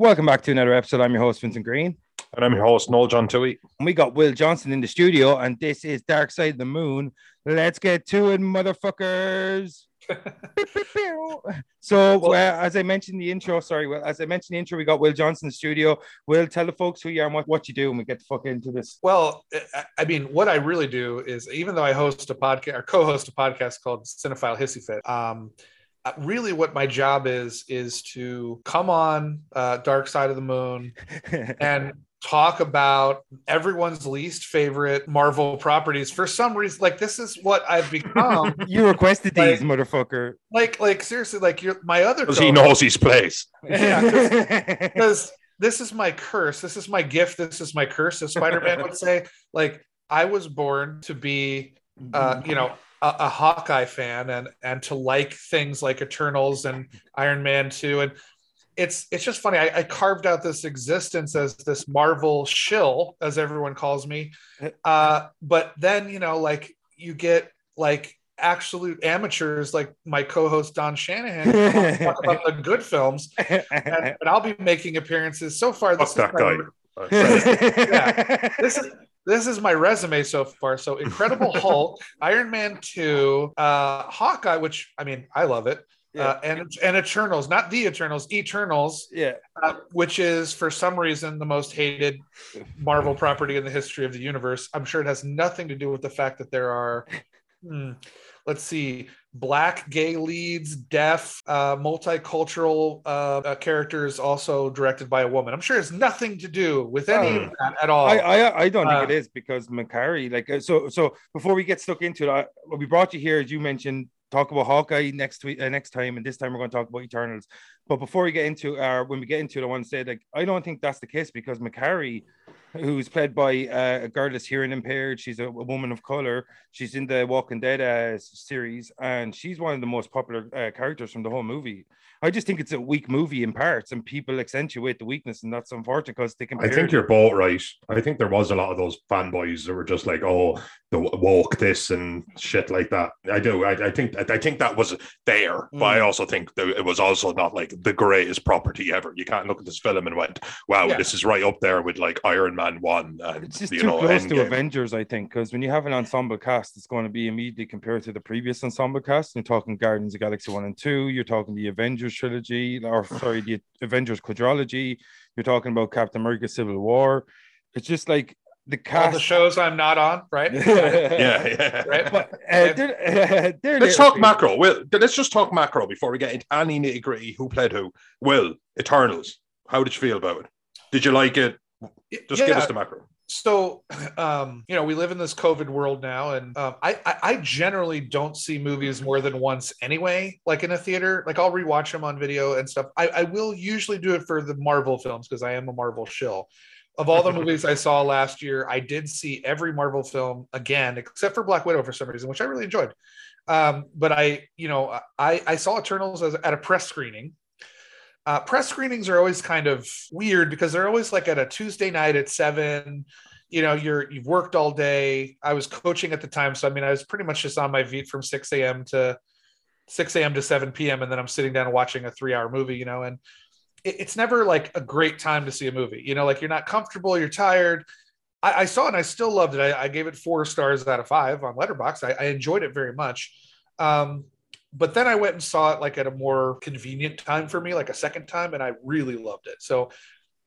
Welcome back to another episode. I'm your host, Vincent Green. And I'm your host, Noel John Tully. And we got Will Johnson in the studio, and this is Dark Side of the Moon. Let's get to it, motherfuckers. So, as I mentioned in the intro, we got Will Johnson in the studio. Will, tell the folks who you are and what you do, and we get the fuck into this. Well, I mean, what I really do is, even though I host a podcast or co-host a podcast called Cinephile Hissy Fit, really what my job is to come on Dark Side of the Moon and talk about everyone's least favorite Marvel properties. For some reason, like, this is what I've become. You requested these, motherfucker. Like seriously, like, you're my other. Because he knows his place. Yeah, because this is my curse. This is my gift. This is my curse, as Spider-Man would say. Like, I was born to be, a Hawkeye fan and to like things like Eternals and Iron Man 2, and it's just funny. I carved out this existence as this Marvel shill, as everyone calls me, but then you get absolute amateurs like my co-host Don Shanahan talk about the good films, and I'll be making appearances. So far, this fuck that guy. Yeah, this is my resume so far. So Incredible Hulk, Iron Man 2, Hawkeye, which, I mean, I love it, yeah. and Eternals, not the Eternals, Eternals, yeah, which is for some reason the most hated Marvel property in the history of the universe. I'm sure it has nothing to do with the fact that there are let's see, Black, gay leads, deaf, multicultural characters, also directed by a woman. I'm sure it's nothing to do with any of that at all. I don't think it is, because Makkari, so before we get stuck into it, we brought you here, as you mentioned, talk about Hawkeye next time, and this time we're going to talk about Eternals. But before we get into it, I want to say, like, I don't think that's the case, because Makkari, who's played by a girl that's hearing impaired, she's a woman of color, she's in the Walking Dead series, and she's one of the most popular characters from the whole movie. I just think it's a weak movie in parts, and people accentuate the weakness, and that's unfortunate because they can. I think you're both right. I think there was a lot of those fanboys that were just like, oh, the woke this and shit like that. I do. I think that was there, but I also think that it was also not like the greatest property ever. You can't look at this film and went, wow, yeah, this is right up there with like Iron Man 1. And it's just too close to Avengers, I think, because when you have an ensemble cast, it's going to be immediately compared to the previous ensemble cast. You're talking Guardians of the Galaxy 1 and 2. You're talking the Avengers trilogy, the Avengers quadrilogy. You're talking about Captain America Civil War. It's just like the cast. All the shows I'm not on, right? yeah. Right? But, let's talk macro. Will, let's just talk macro before we get into any nitty-gritty who played who. Will, Eternals, how did you feel about it? Did you like it? Just give us the macro. So, we live in this COVID world now, and I generally don't see movies more than once anyway, like in a theater. Like, I'll rewatch them on video and stuff. I will usually do it for the Marvel films because I am a Marvel shill. Of all the movies I saw last year, I did see every Marvel film again, except for Black Widow for some reason, which I really enjoyed. But I saw Eternals at a press screening. Press screenings are always kind of weird because they're always like at a Tuesday night at 7. You've worked all day. I was coaching at the time, so I mean, I was pretty much just on my feet from 6 a.m. to 7 p.m. And then I'm sitting down and watching a 3-hour movie, and it's never like a great time to see a movie, like you're not comfortable, you're tired. I saw it and I still loved it. I gave it 4 stars out of 5 on Letterboxd. I enjoyed it very much. But then I went and saw it like at a more convenient time for me, like a second time, and I really loved it. So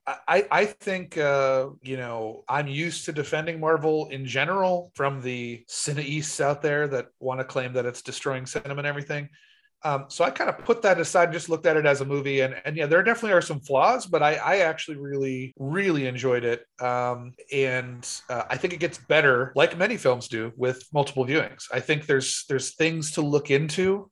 I think, I'm used to defending Marvel in general from the cine-easts out there that want to claim that it's destroying cinema and everything. So I kind of put that aside, just looked at it as a movie. And yeah, there definitely are some flaws, but I actually really, really enjoyed it. And I think it gets better, like many films do, with multiple viewings. I think there's things to look into,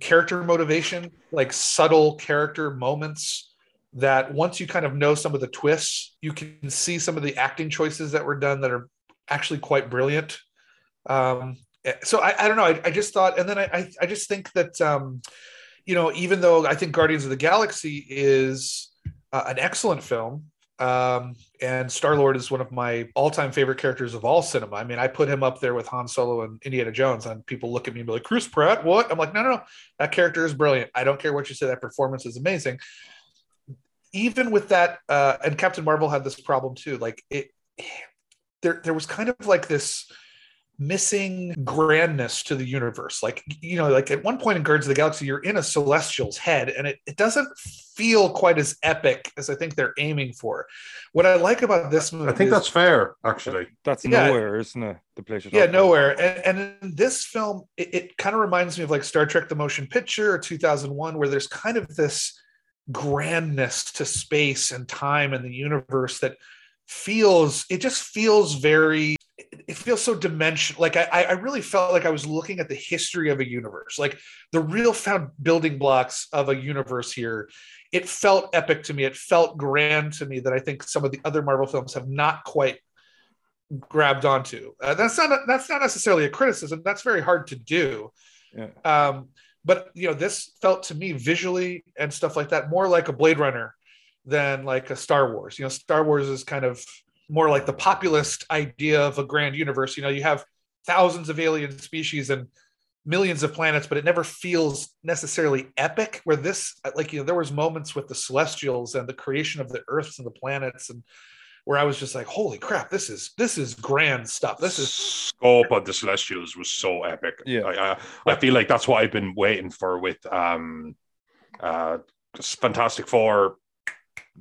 character motivation, like subtle character moments that once you kind of know some of the twists, you can see some of the acting choices that were done that are actually quite brilliant. So I don't know. I just thought, and then I just think that, even though I think Guardians of the Galaxy is an excellent film, and Star-Lord is one of my all-time favorite characters of all cinema. I mean, I put him up there with Han Solo and Indiana Jones, and people look at me and be like, Chris Pratt, what? I'm like, no. That character is brilliant. I don't care what you say. That performance is amazing. even with that, and Captain Marvel had this problem too. Like there was kind of like this missing grandness to the universe. Like, you know, like at one point in Guardians of the Galaxy, you're in a Celestial's head, and it doesn't feel quite as epic as I think they're aiming for. What I like about this movie, I think that's fair, actually. That's nowhere, isn't it? The place you're talking nowhere. About. And in this film, it kind of reminds me of like Star Trek: The Motion Picture or 2001, where there's kind of this grandness to space and time and the universe that feels very. It feels so dimensional. Like I really felt like I was looking at the history of a universe, like the real building blocks of a universe here. It felt epic to me. It felt grand to me that I think some of the other Marvel films have not quite grabbed onto. That's not necessarily a criticism. That's very hard to do. Yeah. But you know, this felt to me visually and stuff like that more like a Blade Runner than like a Star Wars. You know, Star Wars is kind of more like the populist idea of a grand universe. You know, you have thousands of alien species and millions of planets, but it never feels necessarily epic, where this, like, you know, there was moments with the Celestials and the creation of the Earths and the planets, and where I was just like, holy crap, this is grand stuff. This is scope of the Celestials was so epic. Yeah. I feel like that's what I've been waiting for with Fantastic Four,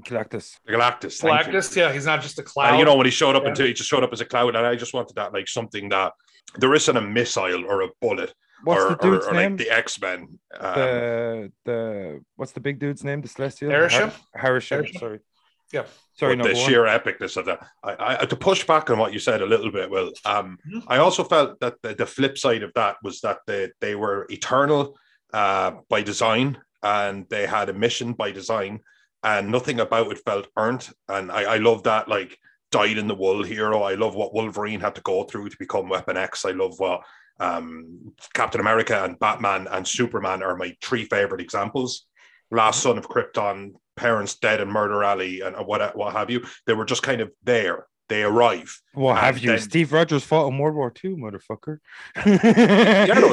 Galactus. Galactus, yeah, he's not just a cloud. And, you know, when he showed up, until he just showed up as a cloud, and I just wanted that, like, something that there isn't a missile or a bullet. What's the dude's name? Like the X-Men. What's the big dude's name? The Celestial? Arishem. Sorry. Yeah. Sorry, the sheer epicness of that. I to push back on what you said a little bit, Will, I also felt that the flip side of that was that they were eternal by design, and they had a mission by design. And nothing about it felt earned. And I love that, like, dyed-in-the-wool hero. I love what Wolverine had to go through to become Weapon X. I love what Captain America and Batman and Superman are my three favorite examples. Last Son of Krypton, Parents Dead and Murder Alley, and what have you. They were just kind of there. They arrive. What have you? Then, Steve Rogers fought in World War II, motherfucker.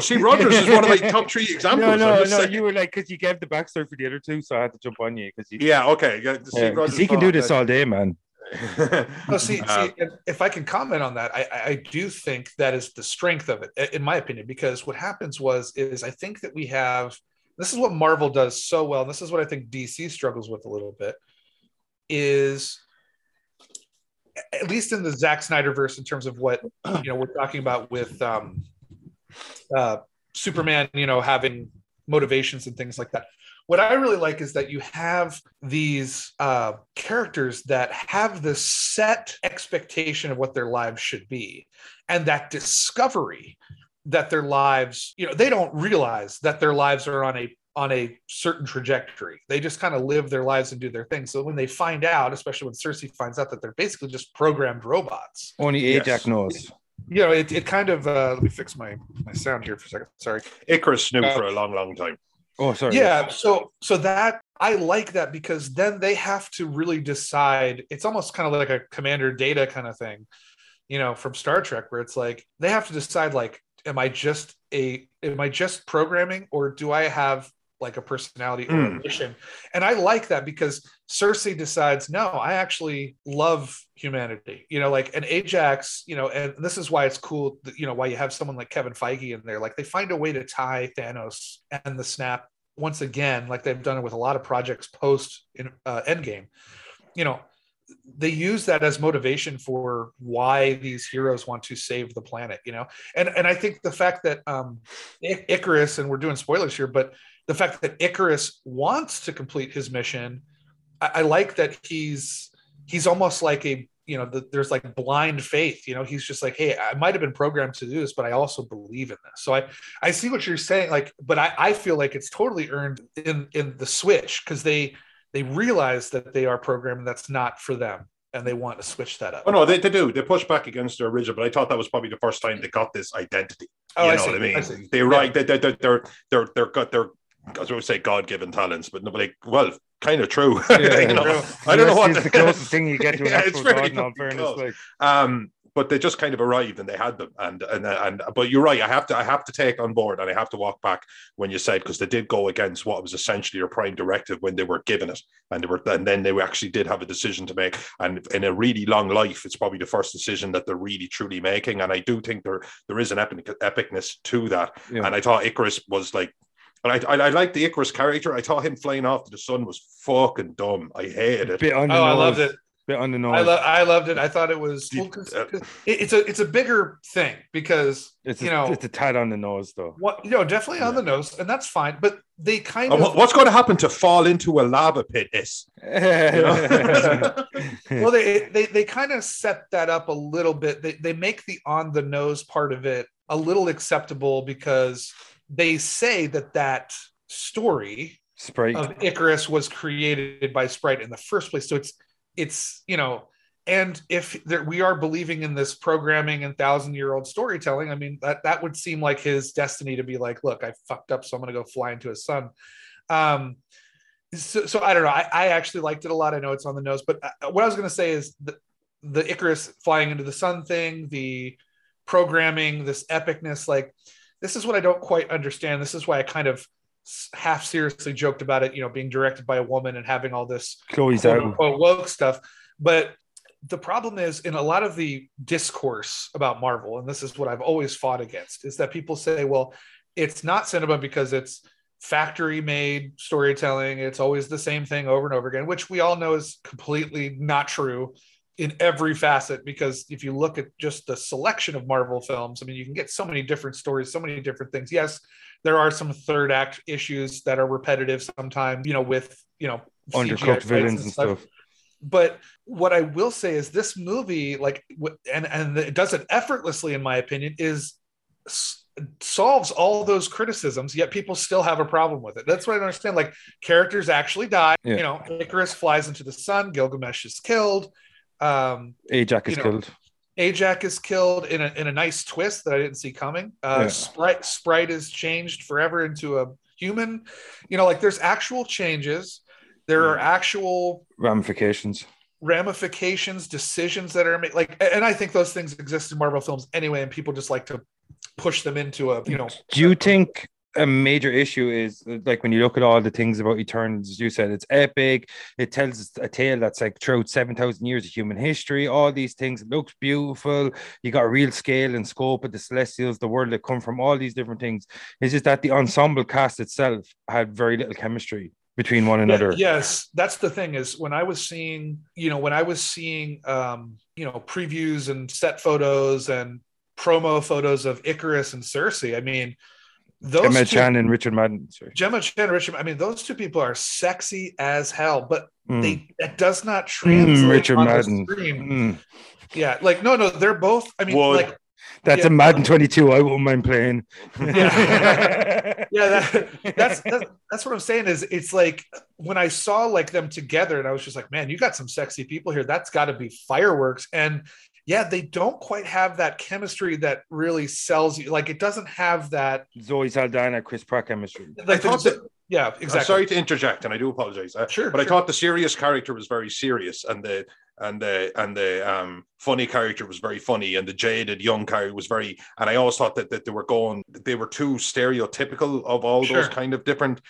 Steve Rogers is one of my top three examples. No, you were like, because you gave the backstory for the other two, so I had to jump on you. Steve Rogers, he can do this all day, man. If I can comment on that, I do think that is the strength of it, in my opinion, because what happens is I think that we have, this is what Marvel does so well, and this is what I think DC struggles with a little bit, is, at least in the Zack Snyder verse, in terms of what, you know, we're talking about with Superman, you know, having motivations and things like that. What I really like is that you have these characters that have this set expectation of what their lives should be, and that discovery that their lives, you know, they don't realize that their lives are on a certain trajectory. They just kind of live their lives and do their thing. So when they find out, especially when Sersi finds out that they're basically just programmed robots. Only Ajak knows. You know, it kind of, let me fix my sound here for a second. Sorry. Ikaris knew for a long, long time. Oh, sorry. Yeah. So that, I like that, because then they have to really decide. It's almost kind of like a Commander Data kind of thing, you know, from Star Trek, where it's like, they have to decide, like, am I just programming, or do I have like a personality or a mission? And I like that, because Sersi decides, no, I actually love humanity, you know, like, and Ajax, you know, and this is why it's cool, you know, why you have someone like Kevin Feige in there, like they find a way to tie Thanos and the snap once again, like they've done it with a lot of projects post Endgame, you know, they use that as motivation for why these heroes want to save the planet, you know? And I think the fact that Ikaris, and we're doing spoilers here, but the fact that Ikaris wants to complete his mission, I like that he's almost like a, you know, there's like blind faith, you know, he's just like, hey, I might've been programmed to do this, but I also believe in this. So I see what you're saying, like, but I feel like it's totally earned in the switch, because they realize that they are programmed, that's not for them, and they want to switch that up. Oh, no, they do. They push back against their original, but I thought that was probably the first time they got this identity. Oh, you know what I mean? I see. They're as we would say, God-given talents, but nobody, well, kind of true. Yeah, you know? I don't know what the closest thing you get to an actual God, in all fairness. Like. but they just kind of arrived and they had them. And but you're right. I have to take on board, and I have to walk back when you said, because they did go against what was essentially your prime directive when they were given it, and then they actually did have a decision to make. And in a really long life, it's probably the first decision that they're really truly making. And I do think there is an epicness to that. Yeah. And I thought Ikaris was like. And I like the Ikaris character. I thought him flying off to the sun was fucking dumb. I hated it. I loved it. Bit on the nose. I loved it. I thought it was. Well, it's a bigger thing because it's a tight on the nose though. Definitely on the nose, and that's fine. But they kind of what's going to happen to fall into a lava pit is. Well, they kind of set that up a little bit. They make the on the nose part of it a little acceptable because. They say that story Sprite. Of Ikaris was created by Sprite in the first place. So it's and if we are believing in this programming and 1,000-year-old storytelling, I mean, that would seem like his destiny to be like, look, I fucked up, so I'm going to go fly into a sun. So I don't know. I actually liked it a lot. I know it's on the nose, but what I was going to say is the Ikaris flying into the sun thing, the programming, this epicness, like, this is what I don't quite understand. This is why I kind of half seriously joked about it, being directed by a woman and having all this quote, woke stuff. But the problem is in a lot of the discourse about Marvel, and this is what I've always fought against, is that people say, well, it's not cinema because it's factory made storytelling. It's always the same thing over and over again, which we all know is completely not true in every facet, because if you look at just the selection of Marvel films, I mean, you can get so many different stories, so many different things. Yes, there are some third act issues that are repetitive sometimes, with, undercooked villains and stuff. But what I will say is this movie, like, and it does it effortlessly, in my opinion, is solves all those criticisms, yet people still have a problem with it. That's what I don't understand. Like, characters actually die, Ikaris flies into the sun, Gilgamesh is killed. Ajak is killed in a nice twist that I didn't see coming. Sprite is changed forever into a human. Like, there's actual changes. There are actual ramifications, decisions that are made. Like, and I think those things exist in Marvel films anyway, and people just like to push them into a. Do you think a major issue is, like, when you look at all the things about Eternals, as you said, it's epic, it tells a tale that's like throughout 7,000 years of human history, all these things, it looks beautiful, you got a real scale and scope of the Celestials, the world that come from, all these different things. It's just that the ensemble cast itself had very little chemistry between one another. Yes, that's the thing, is when I was seeing, previews and set photos and promo photos of Ikaris and Sersi, I mean, Gemma Chan and Richard Madden. I mean, those two people are sexy as hell, but that does not translate Richard on Madden. The screen. Yeah, like no, they're both. I mean, like that's a Madden 22. I wouldn't mind playing. Yeah, that's what I'm saying. Is it's like when I saw like them together, and I was just like, man, you got some sexy people here. That's got to be fireworks. And yeah, they don't quite have that chemistry that really sells you. Like, it doesn't have that Zoe Saldana, Chris Pratt chemistry. Yeah, exactly. I'm sorry to interject, and I do apologize. I thought the serious character was very serious, and the funny character was very funny, and the jaded young character was very. And I always thought that they were too stereotypical of all those kind of different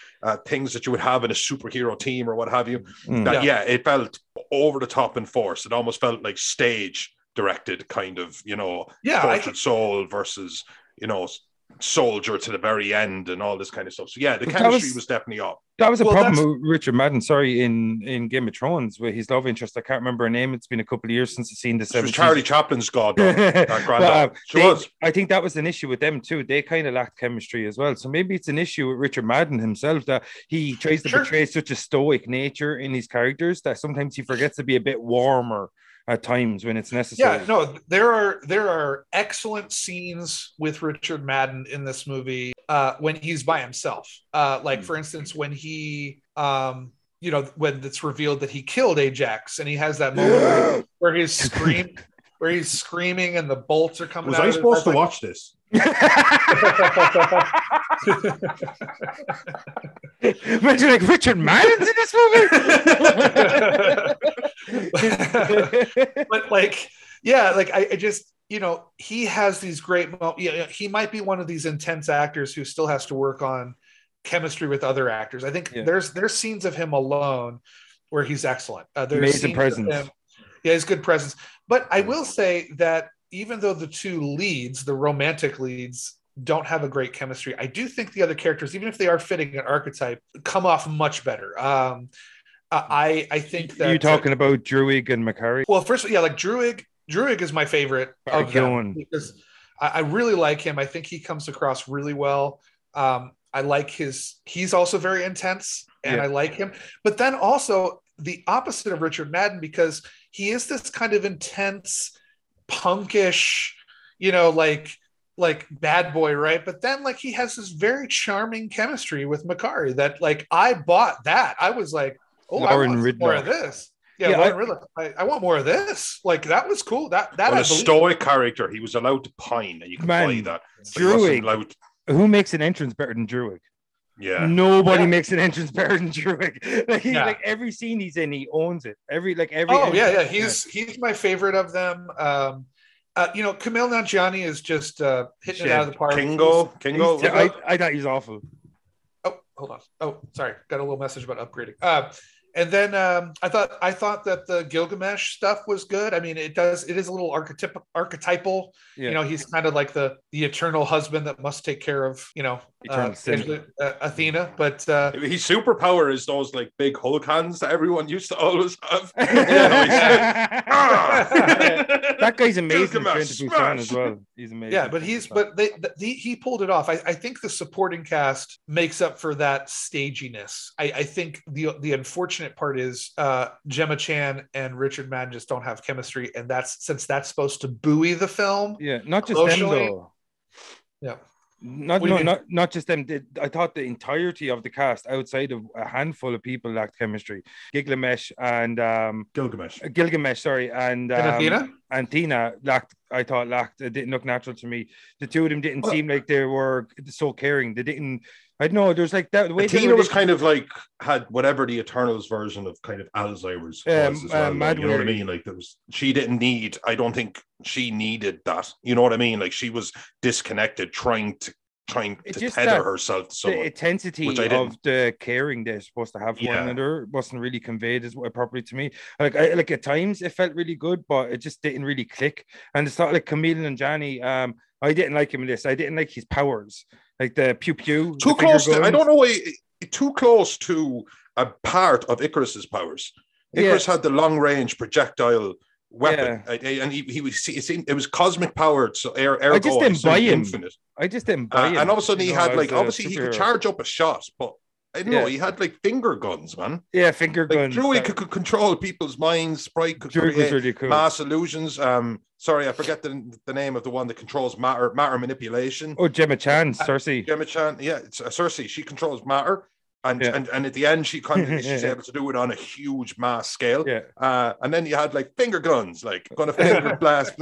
things that you would have in a superhero team or what have you. It felt over the top and forced. It almost felt like stage directed, kind of, tortured soul versus soldier to the very end and all this kind of stuff. So yeah, the chemistry was definitely up. That was a problem with Richard Madden, in Game of Thrones, with his love interest. I can't remember her name. It's been a couple of years since I've seen this. It was Charlie Chaplin's goddaughter. I think that was an issue with them too. They kind of lacked chemistry as well. So maybe it's an issue with Richard Madden himself, that he tries to portray such a stoic nature in his characters that sometimes he forgets to be a bit warmer at times when it's necessary. Yeah, no, there are excellent scenes with Richard Madden in this movie when he's by himself. For instance, when he, when it's revealed that he killed Ajax, and he has that moment where he's screaming, and the bolts are coming. Was out I of supposed to watch this? Imagine, like, Richard Madden's in this movie. But like, yeah, like I just you know, he has these great moments. Yeah, he might be one of these intense actors who still has to work on chemistry with other actors. I think there's scenes of him alone where he's excellent. Amazing presence. Yeah, he's good presence. But I will say that even though the two leads, the romantic leads, don't have a great chemistry, I do think the other characters, even if they are fitting an archetype, come off much better. I think that... Are you talking about Druig and Makkari? Well, first, yeah, like Druig is my favorite of them because I really like him. I think he comes across really well. I like his... He's also very intense, and I like him. But then also the opposite of Richard Madden, because he is this kind of intense, punkish, you know, like bad boy, right? But then like he has this very charming chemistry with Makkari that like I bought that. I was like, oh, Lauren I want Ridloff. More of this. Yeah, I want more of this. Like that was cool. That on a stoic character, he was allowed to pine, and you can play that. Druig, who makes an entrance better than Druig? Yeah, nobody makes an entrance better than Druig. Like, like every scene he's in, he owns it. He's my favorite of them. You know, Kumail Nanjiani is just hitting it out of the park. Kingo. I thought he's awful. Oh, hold on. Oh, sorry, got a little message about upgrading. And then I thought that the Gilgamesh stuff was good. I mean, it is a little archetypal. Yeah. You know, he's kind of like the eternal husband that must take care of, you know, Athena. But his superpower is those like big Hulk hands that everyone used to always have. That guy's amazing. Gilgamesh as well. He's amazing. Yeah, but he pulled it off. I think the supporting cast makes up for that staginess. I think the unfortunate part is Gemma Chan and Richard Madden just don't have chemistry, and that's supposed to buoy the film. Yeah, not just them though. Yeah. Not just them. I thought the entirety of the cast, outside of a handful of people, lacked chemistry. Gilgamesh and Gilgamesh, sorry, and Athena. Athena lacked. It didn't look natural to me. The two of them didn't seem like they were so caring. They didn't. I don't know. There's like that. Athena was kind of like had whatever the Eternals version of kind of Alzheimer's was as well. You know what I mean? Like there was, she didn't need. I don't think she needed that. You know what I mean? Like she was disconnected, trying to tether herself to someone. The intensity of the caring they're supposed to have for one another wasn't really conveyed as properly to me. Like at times it felt really good, but it just didn't really click. And it's not like Kumail Nanjiani. I didn't like him in this. I didn't like his powers. Like the pew pew. Too close to, I don't know why, too close to a part of Ikaris's powers. Ikaris had the long range projectile weapon, and he was, it was cosmic powered. So I just didn't buy him. Infinite. I just didn't buy him. And all of a sudden, obviously, he could charge up a shot, but I don't know, he had like finger guns, man. Yeah, finger guns. Druid could control people's minds. Sprite could create really cool mass illusions. Sorry, I forget the name of the one that controls matter manipulation. Oh, Gemma Chan, Sersi. Gemma Chan, it's Sersi. She controls matter, and at the end, she she's able to do it on a huge mass scale. Yeah. And then you had like finger guns, like gonna finger blast.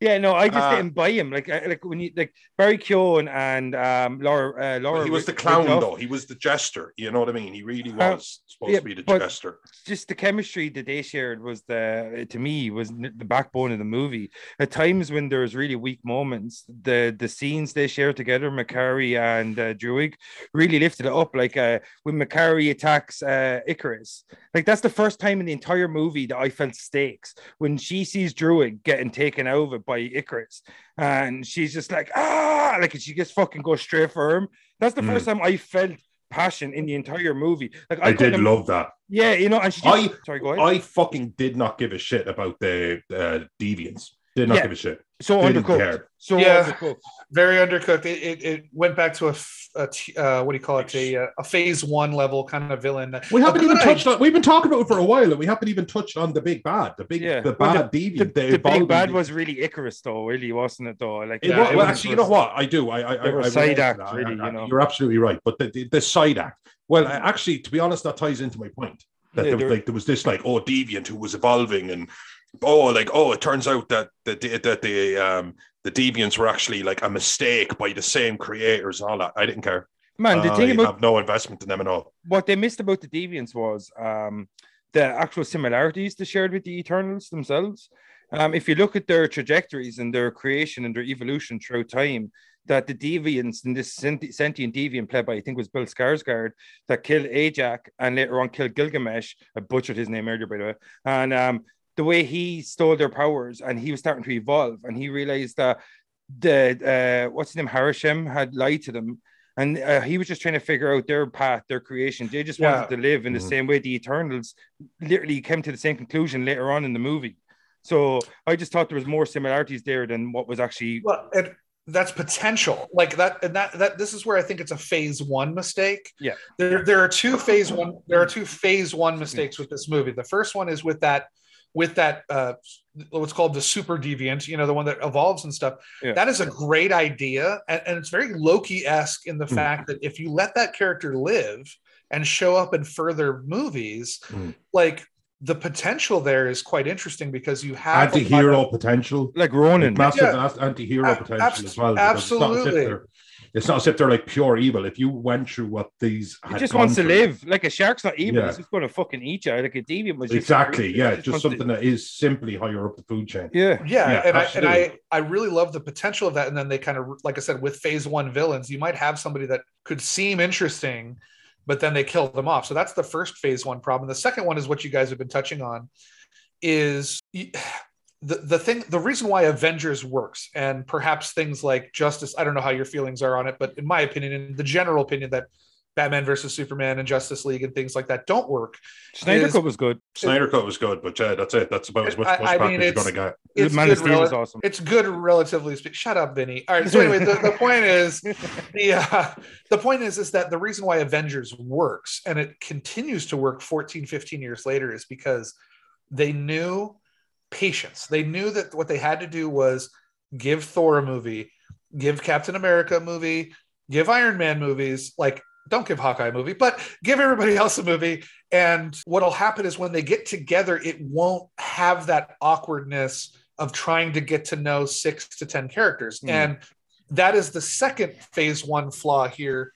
Yeah, no, I just didn't buy him. Like when you Barry Keoghan and Laura. Well, he was the clown, though. He was the jester. You know what I mean? He really was supposed to be the jester. Just the chemistry that they shared was the backbone of the movie. At times when there was really weak moments, the scenes they shared together, Makkari and Druig, really lifted it up. Like when Makkari attacks Ikaris, like that's the first time in the entire movie that I felt stakes when she sees Druig getting taken out of it by Ikaris, and she's just like she just fucking goes straight for him. That's the first time I felt passion in the entire movie. Like I did love that. Yeah, you know, and she just, go ahead. I fucking did not give a shit about the deviants. Did not give a shit. So undercooked. Care. So undercooked. Very undercooked. It went back to what do you call it? A phase one level kind of villain. We haven't even touched on. We've been talking about it for a while, and we haven't even touched on the big bad. The bad deviant. The big bad was really Ikaris, though. Really, wasn't it? Though, you know what? I do. I side act. Really, you know, you're absolutely right. But the side act. Well, actually, to be honest, that ties into my point. That there was this deviant who was evolving and. It turns out that the deviants were actually like a mistake by the same creators and all that. I didn't care. Man, the thing about have no investment in them at all. What they missed about the deviants was the actual similarities they shared with the Eternals themselves. If you look at their trajectories and their creation and their evolution throughout time, that the deviants and this sentient deviant played by, I think, was Bill Skarsgård, that killed Ajak and later on killed Gilgamesh. I butchered his name earlier, by the way. And the way he stole their powers and he was starting to evolve, and he realized that the what's his name, Arishem, had lied to them. And he was just trying to figure out their path, their creation. They just wanted to live in the same way. The Eternals literally came to the same conclusion later on in the movie. So I just thought there was more similarities there than what was actually. Well, that's potential. Like that, and that this is where I think it's a phase one mistake. Yeah. There are two phase one mistakes with this movie. The first one is with that what's called the super deviant, you know, the one that evolves and stuff. Yeah. That is a great idea. And it's very Loki-esque in the fact that if you let that character live and show up in further movies, like the potential there is quite interesting because you have anti-hero potential. Like Ronan. Massive anti-hero potential as well. Absolutely. It's not as if they're like pure evil. If you went through what these, it just wants to live. Like a shark's not evil; it's just going to fucking eat you. Like a deviant was just just something that is simply higher up the food chain. Yeah. And I really love the potential of that. And then they kind of, like I said, with phase one villains, you might have somebody that could seem interesting, but then they kill them off. So that's the first phase one problem. The second one is what you guys have been touching on, is the reason why Avengers works, and perhaps things like Justice, I don't know how your feelings are on it, but in my opinion, in the general opinion, that Batman versus Superman and Justice League and things like that don't work. Snyder Cut was good, but that's it. That's about as much back as you're going to get. Man of Steel is awesome. It's good, relatively speaking. Shut up, Vinny. All right. So anyway, the point is that the reason why Avengers works, and it continues to work 14, 15 years later, is because they knew patience. They knew that what they had to do was give Thor a movie, give Captain America a movie, give Iron Man movies, like don't give Hawkeye a movie, but give everybody else a movie. And what'll happen is when they get together, it won't have that awkwardness of trying to get to know 6 to 10 characters. Mm-hmm. And that is the second phase one flaw here,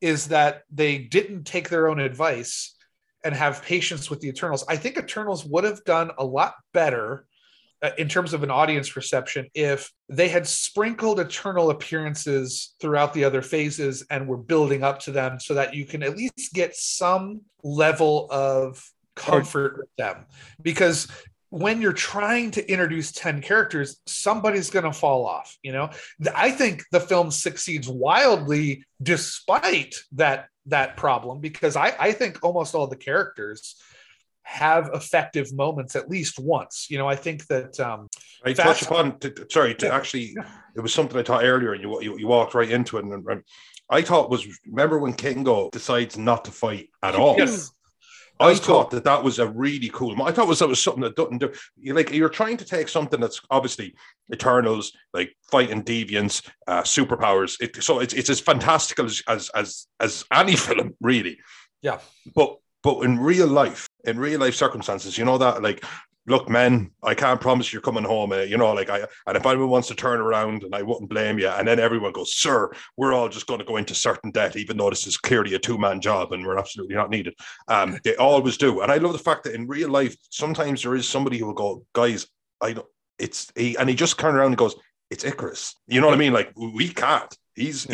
is that they didn't take their own advice and have patience with the Eternals. I think Eternals would have done a lot better in terms of an audience reception if they had sprinkled Eternal appearances throughout the other phases and were building up to them, so that you can at least get some level of comfort with them. Because when you're trying to introduce 10 characters, somebody's going to fall off. You know, I think the film succeeds wildly despite that problem, because I think almost all the characters have effective moments at least once. You know, I think that I touched upon it was something I taught earlier, and you walked right into it, and I thought was, remember when Kingo decides not to fight at all? Yes. I thought that was a really cool moment. I thought that was something that doesn't do. You're trying to take something that's obviously Eternals, like fighting deviants, superpowers. It's as fantastical as any film, really. Yeah. But in real life circumstances, you know that, like, look, men, I can't promise you're coming home. You know, like, and if anyone wants to turn around, and I wouldn't blame you, and then everyone goes, sir, we're all just going to go into certain debt, even though this is clearly a two-man job and we're absolutely not needed. They always do. And I love the fact that in real life, sometimes there is somebody who will go, guys, he just turned around and goes, it's Ikaris. You know what I mean? Like, we can't. He's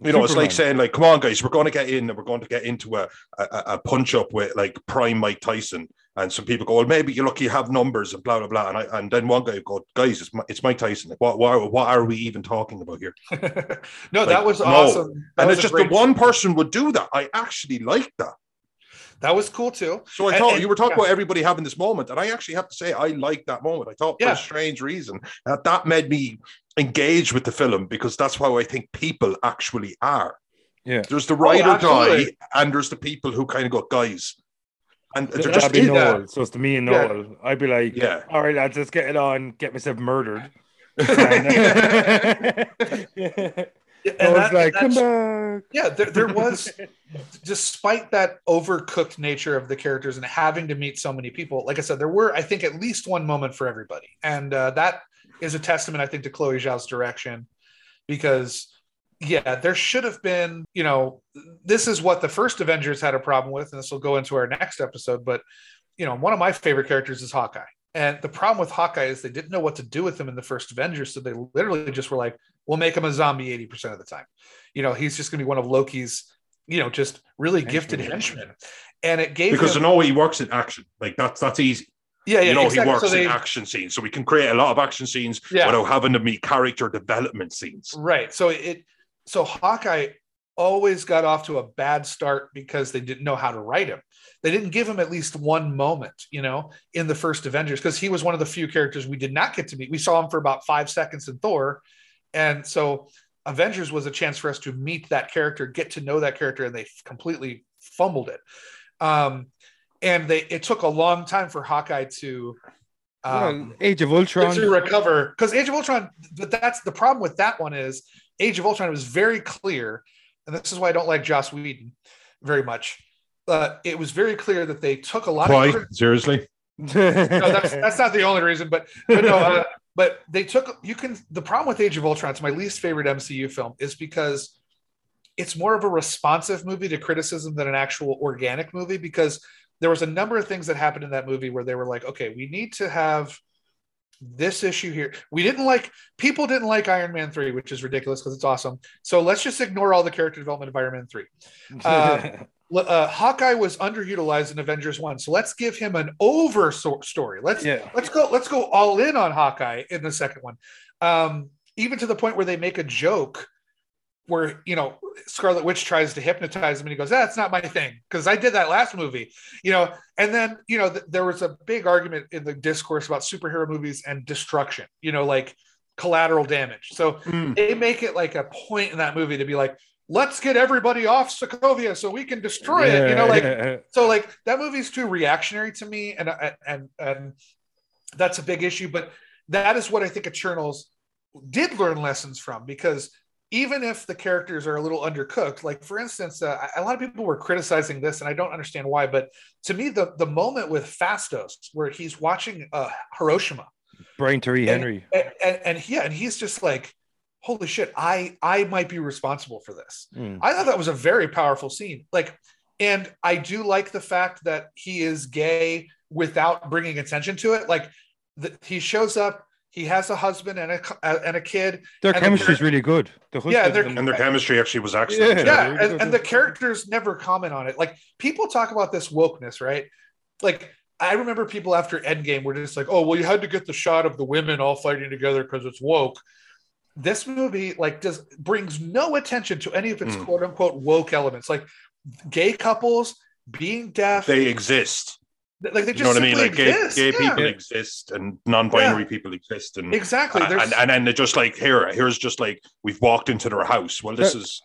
you know, Superman. It's like saying, like, come on, guys, we're going to get in, and we're going to get into a punch-up with, like, prime Mike Tyson. And some people go, well, maybe you're lucky you have numbers and blah, blah, blah. And then one guy would go, guys, it's Mike Tyson. Like, what are we even talking about here? No, like, that was awesome. The one person would do that. I actually liked that. That was cool, too. So I thought you were talking about everybody having this moment. And I actually have to say, I liked that moment. I thought for a strange reason that made me engage with the film, because that's how I think people actually are. Yeah. There's the writer guy, and there's the people who kind of go, guys. And they're just in Noel. So it's to me and Noel. Yeah. I'd be like, all right, lads, let's get it on, get myself murdered. And I was like, come back. Yeah, there was, despite that overcooked nature of the characters and having to meet so many people, like I said, there were, I think, at least one moment for everybody. And that is a testament, I think, to Chloe Zhao's direction, because, there should have been, you know, this is what the first Avengers had a problem with, and this will go into our next episode, but, you know, one of my favorite characters is Hawkeye. And the problem with Hawkeye is they didn't know what to do with him in the first Avengers, so they literally just were like, we'll make him a zombie 80% of the time. You know, he's just going to be one of Loki's, you know, just really gifted henchmen. And it gave because him... Because I know he works in action. Like, that's easy. Yeah, yeah, you know, exactly. He works in action scenes. So we can create a lot of action scenes without having to meet character development scenes. Right. So Hawkeye always got off to a bad start because they didn't know how to write him. They didn't give him at least one moment, you know, in the first Avengers, because he was one of the few characters we did not get to meet. We saw him for about 5 seconds in Thor. And so Avengers was a chance for us to meet that character, get to know that character, and they completely fumbled it. And it took a long time for Hawkeye to Age of Ultron to recover, because Age of Ultron. But that's the problem with that one is Age of Ultron was very clear, and this is why I don't like Joss Whedon very much. It was very clear that they took a lot. Why? Seriously? No, that's not the only reason, but no, but they took. You can. The problem with Age of Ultron, it's my least favorite MCU film, is because it's more of a responsive movie to criticism than an actual organic movie, because there was a number of things that happened in that movie where they were like, okay, we need to have this issue here. People didn't like Iron Man 3, which is ridiculous because it's awesome. So let's just ignore all the character development of Iron Man 3. Hawkeye was underutilized in Avengers 1. So let's give him an over story. Let's go all in on Hawkeye in the second one. Even to the point where they make a joke where, you know, Scarlet Witch tries to hypnotize him and he goes, that's not my thing, because I did that last movie, you know. And then, you know, there was a big argument in the discourse about superhero movies and destruction, you know, like collateral damage. So they make it like a point in that movie to be like, let's get everybody off Sokovia so we can destroy it, you know, like, so like that movie's too reactionary to me. And that's a big issue, but that is what I think Eternals did learn lessons from, because even if the characters are a little undercooked, like for instance, a lot of people were criticizing this and I don't understand why, but to me, the moment with Fastos where he's watching Hiroshima, Henry. And he's just like, holy shit, I might be responsible for this. I thought that was a very powerful scene. Like, and I do like the fact that he is gay without bringing attention to it. Like he shows up, he has a husband and a kid. Their chemistry is really good. Their chemistry actually was excellent. And the characters never comment on it. Like, people talk about this wokeness, right? Like, I remember people after Endgame were just like, oh, well, you had to get the shot of the women all fighting together because it's woke. This movie, like, brings no attention to any of its quote-unquote woke elements. Like, gay couples, being deaf. They exist. Like, they just, you know what I mean? Like, gay people exist, and non-binary people exist, and exactly, and then they're just like, here's just like, we've walked into their house. Well,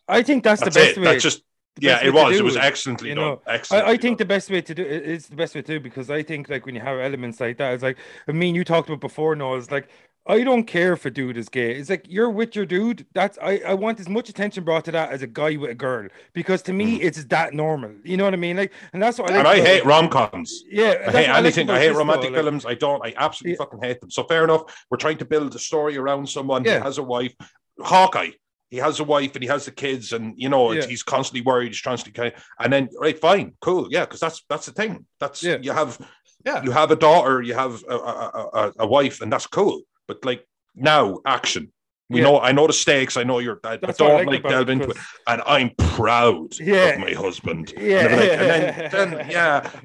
I think that's the best way. That's just it was excellently done. I think the best way to do it is the best way to do, because I think, like, when you have elements like that, it's like, I mean, you talked about before, Noel. It's like, I don't care if a dude is gay. It's like, you're with your dude. That's I want as much attention brought to that as a guy with a girl, because to me it's that normal. You know what I mean? Like, and that's what I like. And I hate rom-coms. Yeah, I hate anything. I hate romantic films. I don't. I absolutely fucking hate them. So fair enough. We're trying to build a story around someone who has a wife. Hawkeye. He has a wife and he has the kids, and you know he's constantly worried. He's constantly, and then right, fine, cool, yeah, because that's the thing. That's you have a daughter, you have a wife, and that's cool. But like, now, action. We know. I know the stakes. I know you're. I don't delve into it, and I'm proud of my husband.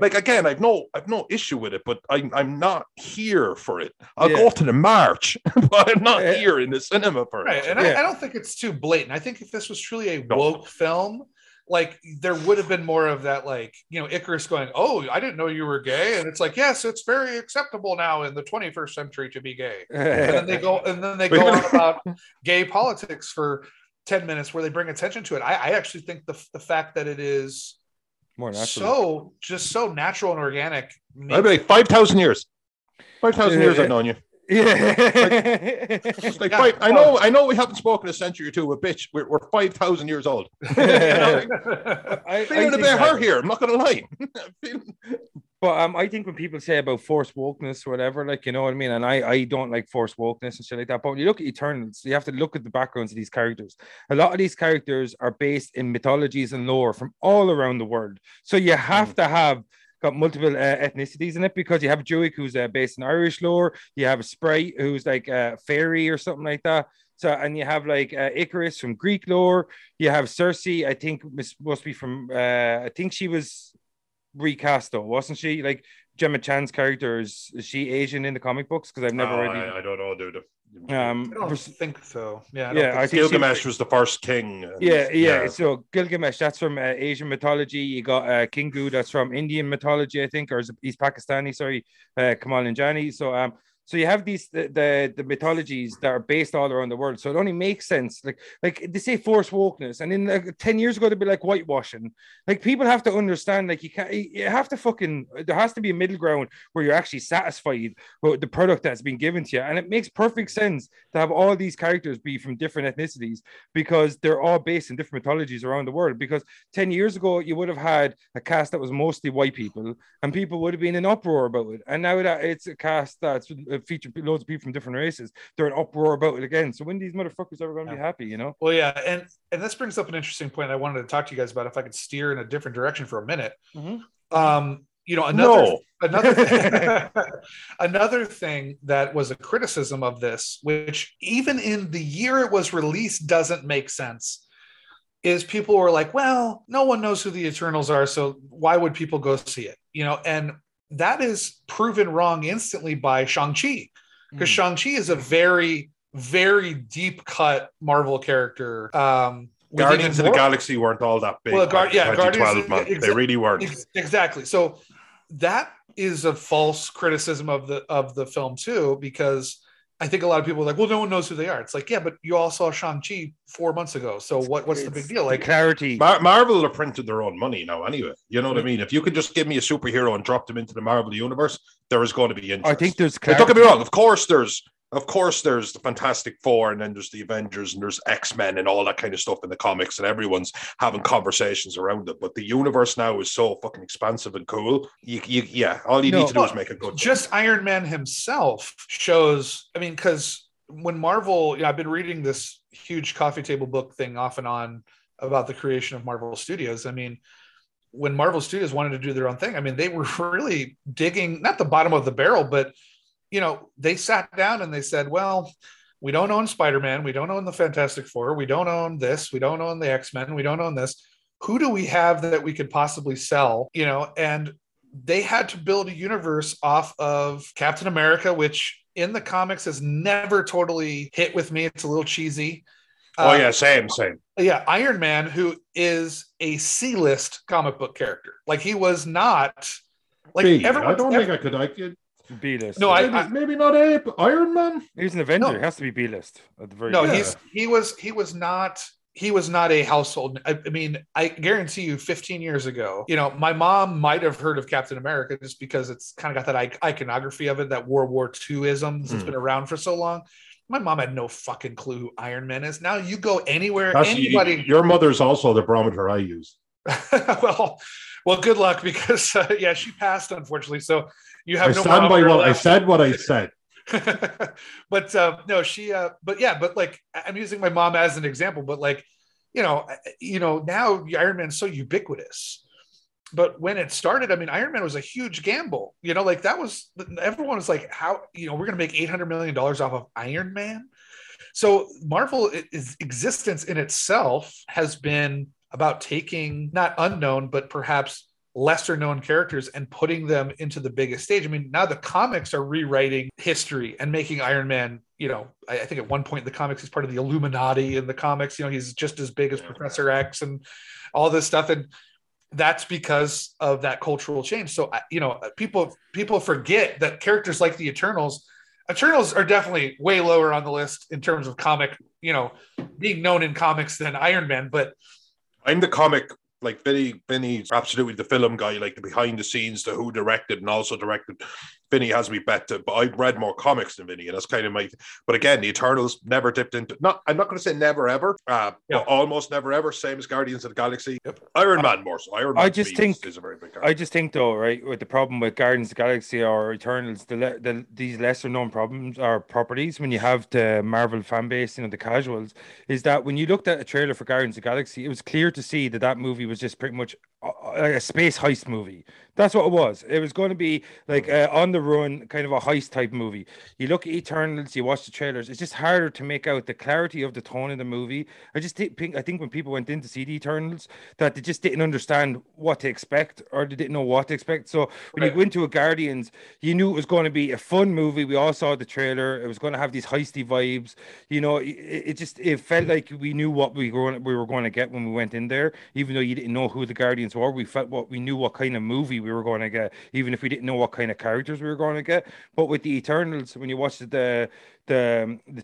Like, again, I've no issue with it, but I'm not here for it. I'll go to the march, but I'm not here in the cinema for it. And I don't think it's too blatant. I think if this was truly a woke film, like, there would have been more of that, like, you know, Ikaris going, oh, I didn't know you were gay. And it's like, yes, it's very acceptable now in the 21st century to be gay. And then they go on about gay politics for 10 minutes where they bring attention to it. I actually think the fact that it is more so natural and organic. I'd be like, 5,000 years. 5,000 years I've known you. Yeah, like five, I know we haven't spoken a century or two, but bitch, we're 5,000 years old. I'm feeling a bit hurt here. I'm not gonna lie. But I think when people say about forced wokeness or whatever, like, you know what I mean, and I don't like forced wokeness and shit like that, but when you look at Eternals, you have to look at the backgrounds of these characters. A lot of these characters are based in mythologies and lore from all around the world, so you have to have got multiple ethnicities in it, because you have Druig, who's based in Irish lore. You have Sprite, who's like fairy or something like that. So, and you have like Ikaris from Greek lore. You have Sersi, I think must be from, I think she was recast though, wasn't she? Like Gemma Chan's character, is she Asian in the comic books? Because I've never read it. I don't know, dude. I don't think so. Yeah, I think Gilgamesh was the first king. So Gilgamesh, that's from Asian mythology. You got Kingo, that's from Indian mythology, I think, or he's Pakistani, sorry, Kumail Nanjiani. So you have these the mythologies that are based all around the world. So it only makes sense. Like they say forced wokeness, and then like 10 years ago it'd be like whitewashing. Like people have to understand, like there has to be a middle ground where you're actually satisfied with the product that's been given to you. And it makes perfect sense to have all these characters be from different ethnicities, because they're all based in different mythologies around the world. Because 10 years ago you would have had a cast that was mostly white people, and people would have been in uproar about it. And now that it's a cast that's feature loads of people from different races, they're in uproar about it again. So when these motherfuckers are going to be happy, you know? Well, yeah, and this brings up an interesting point I wanted to talk to you guys about, if I could steer in a different direction for a minute. Mm-hmm. Another thing that was a criticism of this, which even in the year it was released doesn't make sense, is people were like, well, no one knows who the Eternals are, so why would people go see it? You know, and that is proven wrong instantly by Shang-Chi, because Shang-Chi is a very, very deep cut Marvel character. Guardians of the Galaxy weren't all that big. Well, they really weren't. Exactly. So that is a false criticism of the film too, because I think a lot of people are like, well, no one knows who they are. It's like, yeah, but you all saw Shang-Chi 4 months ago. So what's the big deal? Like, clarity. Marvel are printing their own money now anyway. You know what I mean? If you could just give me a superhero and drop them into the Marvel universe, there is going to be interest. I think there's clarity. Don't get me wrong. Of course, there's the Fantastic Four, and then there's the Avengers, and there's X-Men, and all that kind of stuff in the comics, and everyone's having conversations around it. But the universe now is so fucking expansive and cool. All you need to do is make a good. Just thing. Iron Man himself shows. I mean, because when Marvel, I've been reading this huge coffee table book thing off and on about the creation of Marvel Studios. I mean, when Marvel Studios wanted to do their own thing, I mean, they were really digging not the bottom of the barrel, but they sat down and they said, well, we don't own Spider-Man. We don't own the Fantastic Four. We don't own this. We don't own the X-Men. We don't own this. Who do we have that we could possibly sell? And they had to build a universe off of Captain America, which in the comics has never totally hit with me. It's a little cheesy. Same. Yeah, Iron Man, who is a C-list comic book character. Like, he was not... like everyone. I don't think I could... B-list. No, maybe not A, but Iron Man. He's an Avenger. He has to be B-list at the very least. He was not a household. I mean, I guarantee you 15 years ago, my mom might have heard of Captain America just because it's kind of got that iconography of it, that World War II-ism that's been around for so long. My mom had no fucking clue who Iron Man is. Now you go anywhere, anybody. Your mother's also the barometer I use. Well, good luck, because she passed, unfortunately. So you have I said what I said. But I'm using my mom as an example. But now Iron Man's so ubiquitous. But when it started, I mean, Iron Man was a huge gamble. Everyone was like, how we're going to make $800 million off of Iron Man. So Marvel's existence in itself has been about taking not unknown, but perhaps lesser known characters and putting them into the biggest stage. I mean, now the comics are rewriting history and making Iron Man, I think at one point in the comics, he's part of the Illuminati in the comics, he's just as big as Professor X and all this stuff. And that's because of that cultural change. So, people forget that characters like the Eternals are definitely way lower on the list in terms of comic, being known in comics than Iron Man, but I'm the comic, like Vinny's absolutely the film guy, like the behind the scenes, the who directed and also directed. Vinny has me bet, but I've read more comics than Vinny, and that's kind of my. But again, the Eternals never dipped into. I'm not going to say never ever, but almost never ever. Same as Guardians of the Galaxy. Yep. Iron Man more so. Iron Man is a very big character. I just think though, right, with the problem with Guardians of the Galaxy or Eternals, these lesser known problems or properties when you have the Marvel fan base, the casuals, is that when you looked at a trailer for Guardians of the Galaxy, it was clear to see that movie was just pretty much like a space heist movie. That's what it was. It was going to be like on the run, kind of a heist type movie. You look at Eternals, you watch the trailers. It's just harder to make out the clarity of the tone of the movie. I think when people went in to see the Eternals, that they just didn't understand what to expect, or they didn't know what to expect. So when you went to a Guardians, you knew it was going to be a fun movie. We all saw the trailer. It was going to have these heisty vibes. You know, it felt like we knew what we were going to get when we went in there, even though you didn't know who the Guardians were. We felt we knew what kind of movie we were going to get, even if we didn't know what kind of characters we were going to get. But with the Eternals, when you watch the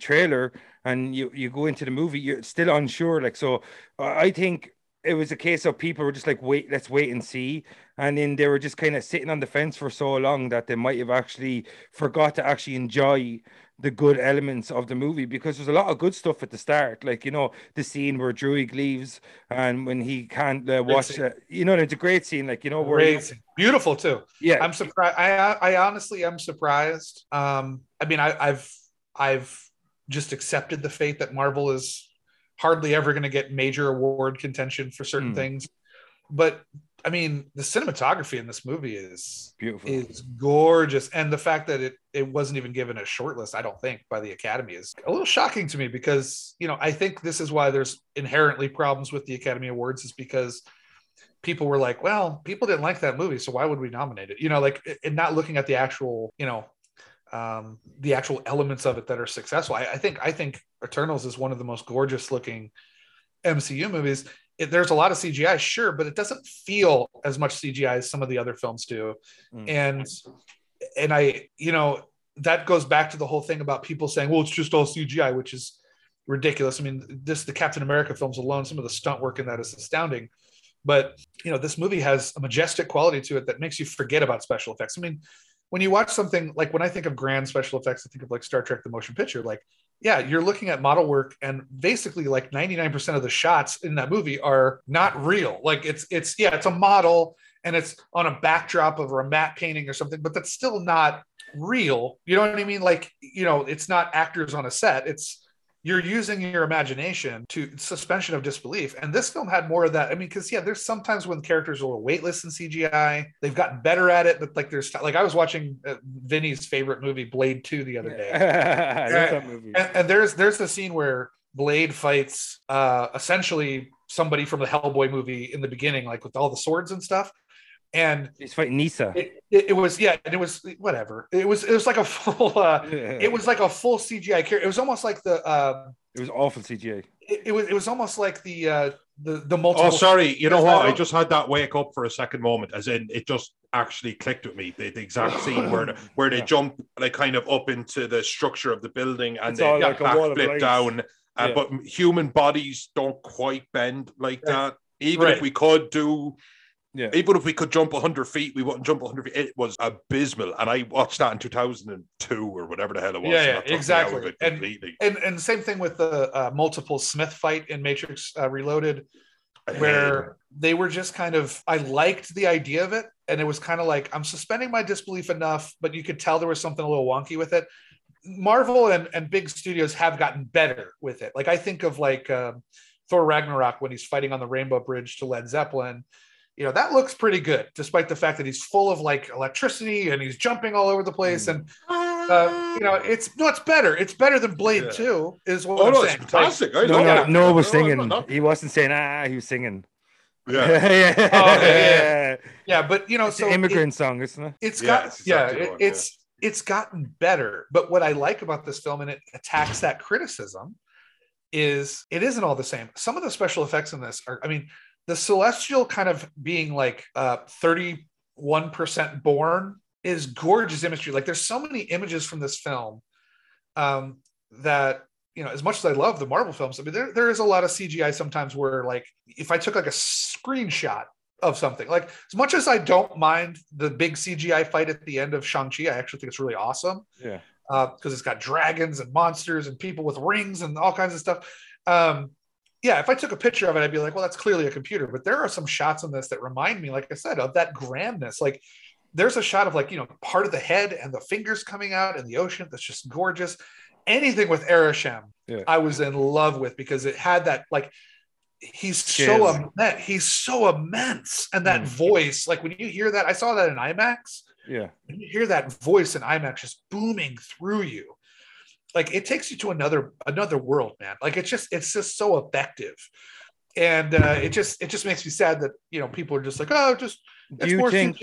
trailer and you go into the movie, you're still unsure. Like, so I think it was a case of people were just like, wait, let's wait and see. And then they were just kind of sitting on the fence for so long that they might have actually forgot to actually enjoy the good elements of the movie, because there's a lot of good stuff at the start. Like, you know, the scene where Druig leaves and when he can't watch, you know, it's a great scene. Like, you know, where beautiful too. Yeah. I'm surprised. I honestly am surprised. I mean, I've just accepted the fate that Marvel is hardly ever going to get major award contention for certain things. But I mean, the cinematography in this movie is beautiful. It's gorgeous. And the fact that it wasn't even given a short list, I don't think, by the Academy is a little shocking to me, because, you know, I think this is why there's inherently problems with the Academy Awards, is because people were like, well, people didn't like that movie, so why would we nominate it? You know, like, and not looking at the actual, you know, the actual elements of it that are successful. I think Eternals is one of the most gorgeous looking MCU movies. There's a lot of CGI, sure, but it doesn't feel as much CGI as some of the other films do. And I, you know, that goes back to the whole thing about people saying, well, it's just all CGI, which is ridiculous. I mean, the Captain America films alone, some of the stunt work in that is astounding. But, you know, this movie has a majestic quality to it that makes you forget about special effects. I mean, when you watch something, like when I think of grand special effects, I think of like Star Trek, the motion picture, like, yeah, you're looking at model work, and basically like 99% of the shots in that movie are not real. Like it's a model, and it's on a backdrop of a matte painting or something, but that's still not real. You know what I mean? Like, you know, it's not actors on a set. You're using your imagination to suspension of disbelief. And this film had more of that. I mean, because, yeah, there's sometimes when characters are a little weightless in CGI. They've gotten better at it. But, like, there's... Like, I was watching Vinny's favorite movie, Blade 2, the other day. That movie. And there's the scene where Blade fights essentially somebody from the Hellboy movie in the beginning, like, with all the swords and stuff. And he's fighting Nisa. It was like a full CGI character. It was almost like the it was awful CGI. It was almost like the multiple. Oh, sorry. You know what? I just had that wake up for a second moment, as in it just actually clicked with me. The exact scene where they jump like kind of up into the structure of the building, and they like backflip down. But human bodies don't quite bend like that. Even if we could do. Yeah. Even if we could jump 100 feet, we wouldn't jump 100 feet. It was abysmal. And I watched that in 2002 or whatever the hell it was. Yeah, exactly. And same thing with the multiple Smith fight in Matrix Reloaded, where they were just kind of, I liked the idea of it. And it was kind of like, I'm suspending my disbelief enough, but you could tell there was something a little wonky with it. Marvel and big studios have gotten better with it. Like, I think of like Thor Ragnarok when he's fighting on the Rainbow Bridge to Led Zeppelin. You know, that looks pretty good, despite the fact that he's full of like electricity and he's jumping all over the place. And, you know, it's better. It's better than Blade 2 is what I'm saying. It's fantastic. Noel was singing. He wasn't saying, he was singing. Yeah. Yeah, but, you know, it's so. It's an immigrant song, isn't it? It's got, it's gotten better. But what I like about this film, and it attacks that criticism, is it isn't all the same. Some of the special effects in this are, I mean, the Celestial kind of being like 31% born is gorgeous imagery. Like, there's so many images from this film that, you know, as much as I love the Marvel films, I mean, there is a lot of CGI sometimes where, like, if I took like a screenshot of something, like, as much as I don't mind the big CGI fight at the end of Shang-Chi, I actually think it's really awesome. Yeah. Because it's got dragons and monsters and people with rings and all kinds of stuff. Yeah, if I took a picture of it, I'd be like, well, that's clearly a computer. But there are some shots in this that remind me, like I said, of that grandness. Like, there's a shot of, like, you know, part of the head and the fingers coming out in the ocean that's just gorgeous. Anything with Arishem, I was in love with, because it had that, like, he's so immense. And that voice, like when you hear that, I saw that in IMAX. Yeah. When you hear that voice in IMAX just booming through you, like it takes you to another world, man. Like it's just so effective. And it just makes me sad that, you know, people are just like, oh, just do you think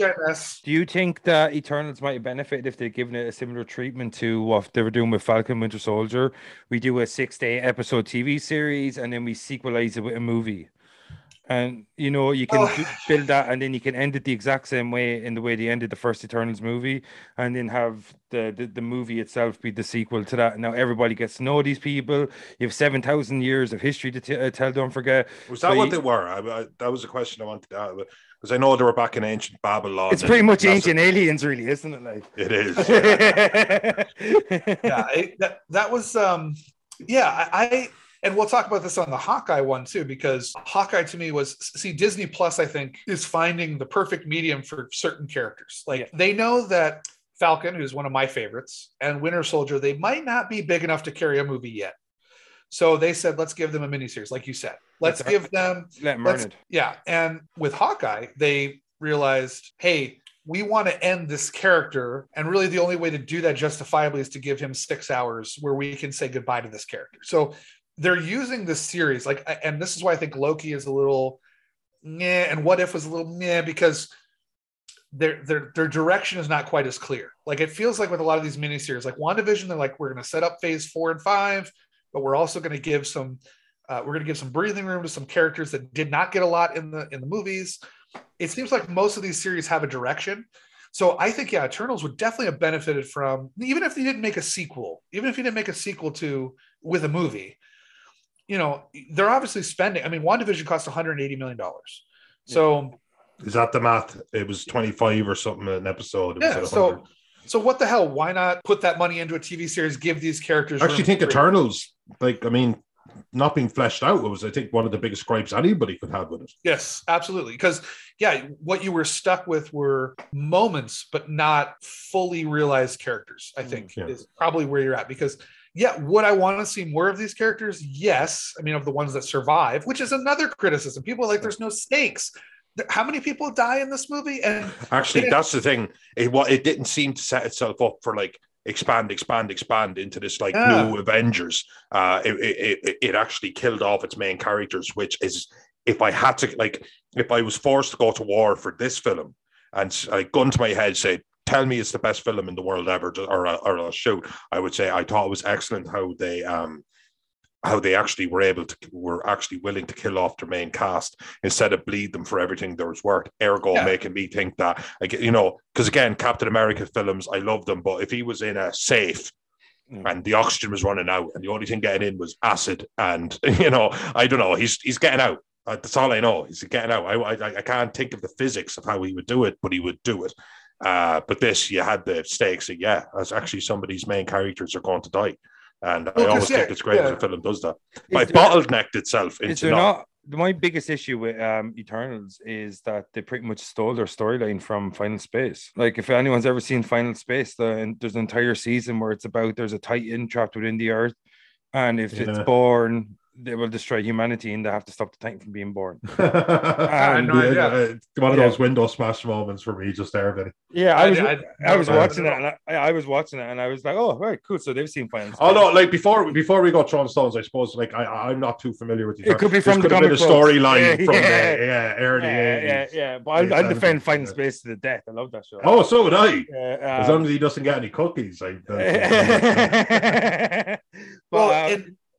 that Eternals might have benefited if they'd given it a similar treatment to what they were doing with Falcon Winter Soldier? We do a 6 to 8 episode TV series and then we sequelize it with a movie. And, you know, you can build that and then you can end it the exact same way in the way they ended the first Eternals movie, and then have the movie itself be the sequel to that. Now everybody gets to know these people. You have 7,000 years of history to tell, don't forget. Was that what they were? That was a question I wanted to ask. Because I know they were back in ancient Babylon. It's pretty much ancient aliens, really, isn't it? Like it is. Yeah, And we'll talk about this on the Hawkeye one, too, because Hawkeye to me was, Disney Plus, I think, is finding the perfect medium for certain characters. Like, they know that Falcon, who's one of my favorites, and Winter Soldier, they might not be big enough to carry a movie yet. So they said, let's give them a miniseries, like you said. Yeah. And with Hawkeye, they realized, hey, we want to end this character, and really the only way to do that justifiably is to give him 6 hours where we can say goodbye to this character. So they're using this series, like, and this is why I think Loki is a little meh, and What If was a little meh, because their direction is not quite as clear. Like, it feels like with a lot of these miniseries, like WandaVision, they're like, we're going to set up phase 4 and 5, but we're also going to give some, breathing room to some characters that did not get a lot in the movies. It seems like most of these series have a direction. So I think, yeah, Eternals would definitely have benefited from, even if you didn't make a sequel with a movie. You know, they're obviously spending. I mean, WandaVision cost $180 million. So, is that the math? It was 25 or something an episode. Yeah. So what the hell? Why not put that money into a TV series? Give these characters. I actually think Eternals, like, I mean, not being fleshed out was, I think, one of the biggest gripes anybody could have with it. Yes, absolutely. Because what you were stuck with were moments, but not fully realized characters. I think is probably where you're at because. Yeah, would I want to see more of these characters? Yes. I mean, of the ones that survive, which is another criticism. People are like, there's no stakes. How many people die in this movie? And actually, that's the thing. It didn't seem to set itself up for like expand into this like new Avengers. It actually killed off its main characters, which is, if I was forced to go to war for this film and a gun to my head said, tell me it's the best film in the world ever, or I'll shoot. I would say I thought it was excellent how they actually were willing to kill off their main cast instead of bleed them for everything there was worth. Ergo, making me think that, you know, because again, Captain America films, I love them, but if he was in a safe and the oxygen was running out, and the only thing getting in was acid, and you know, I don't know, he's getting out. That's all I know. He's getting out. I can't think of the physics of how he would do it, but he would do it. But this, you had the stakes that, as actually some of these main characters are going to die. And I always think it's great when a film does that. But it bottlenecked itself into not. My biggest issue with Eternals is that they pretty much stole their storyline from Final Space. Like, if anyone's ever seen Final Space, there's an entire season where it's about there's a Titan trapped within the Earth. And if it's born, they will destroy humanity and they have to stop the Titan from being born. One of those window smash moments for me just there. But I was watching it and I was like, oh, right, cool. So they've seen Final Space. Oh no, like before we got Throne Stones, I suppose, like I'm not too familiar with these. It could be from the storyline from the early 80s. But I defend Final Space to the death. I love that show. Oh, so would I. As long as he doesn't get any cookies.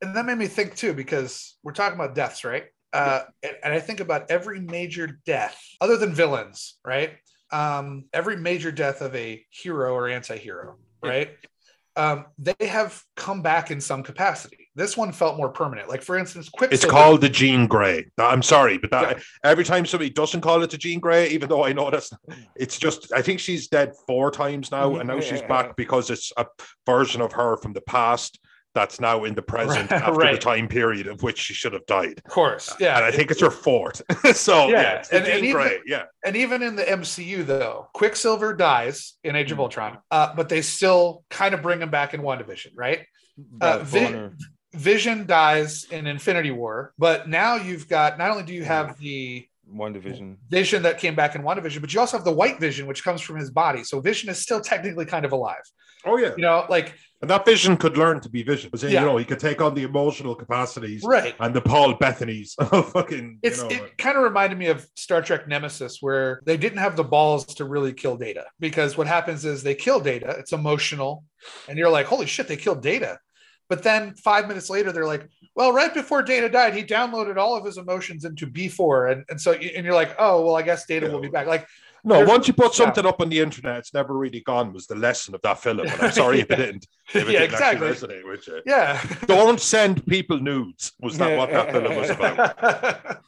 And that made me think, too, because we're talking about deaths, right? And I think about every major death, other than villains, right? Every major death of a hero or anti-hero, right? They have come back in some capacity. This one felt more permanent. Like, for instance, Quicksilver. It's called the Jean Grey. I'm sorry, but every time somebody doesn't call it the Jean Grey, even though I know it's just, I think she's dead 4 times now, and now she's back because it's a version of her from the past that's now in the present after the time period of which she should have died. Of course, yeah. And I think it's her 4th. So, And even in the MCU, though, Quicksilver dies in Age of Ultron, but they still kind of bring him back in WandaVision, right? Vision dies in Infinity War, but now you've got, not only do you have the WandaVision Vision that came back in WandaVision, but you also have the white Vision, which comes from his body. So Vision is still technically kind of alive. Oh yeah, you know, like, and that Vision could learn to be Vision. Yeah. You know, he could take on the emotional capacities, right? And the Paul Bethany's fucking. It kind of reminded me of Star Trek Nemesis, where they didn't have the balls to really kill Data, because what happens is they kill Data. It's emotional, and you're like, holy shit, they killed Data. But then 5 minutes later, they're like, well, right before Data died, he downloaded all of his emotions into B4. And you're like, oh, well, I guess Data will be back. Like, no, once you put something up on the internet, it's never really gone, was the lesson of that film. And I'm sorry if it didn't. If it didn't exactly resonate with you. Yeah. Don't send people nudes, was that what that film was about.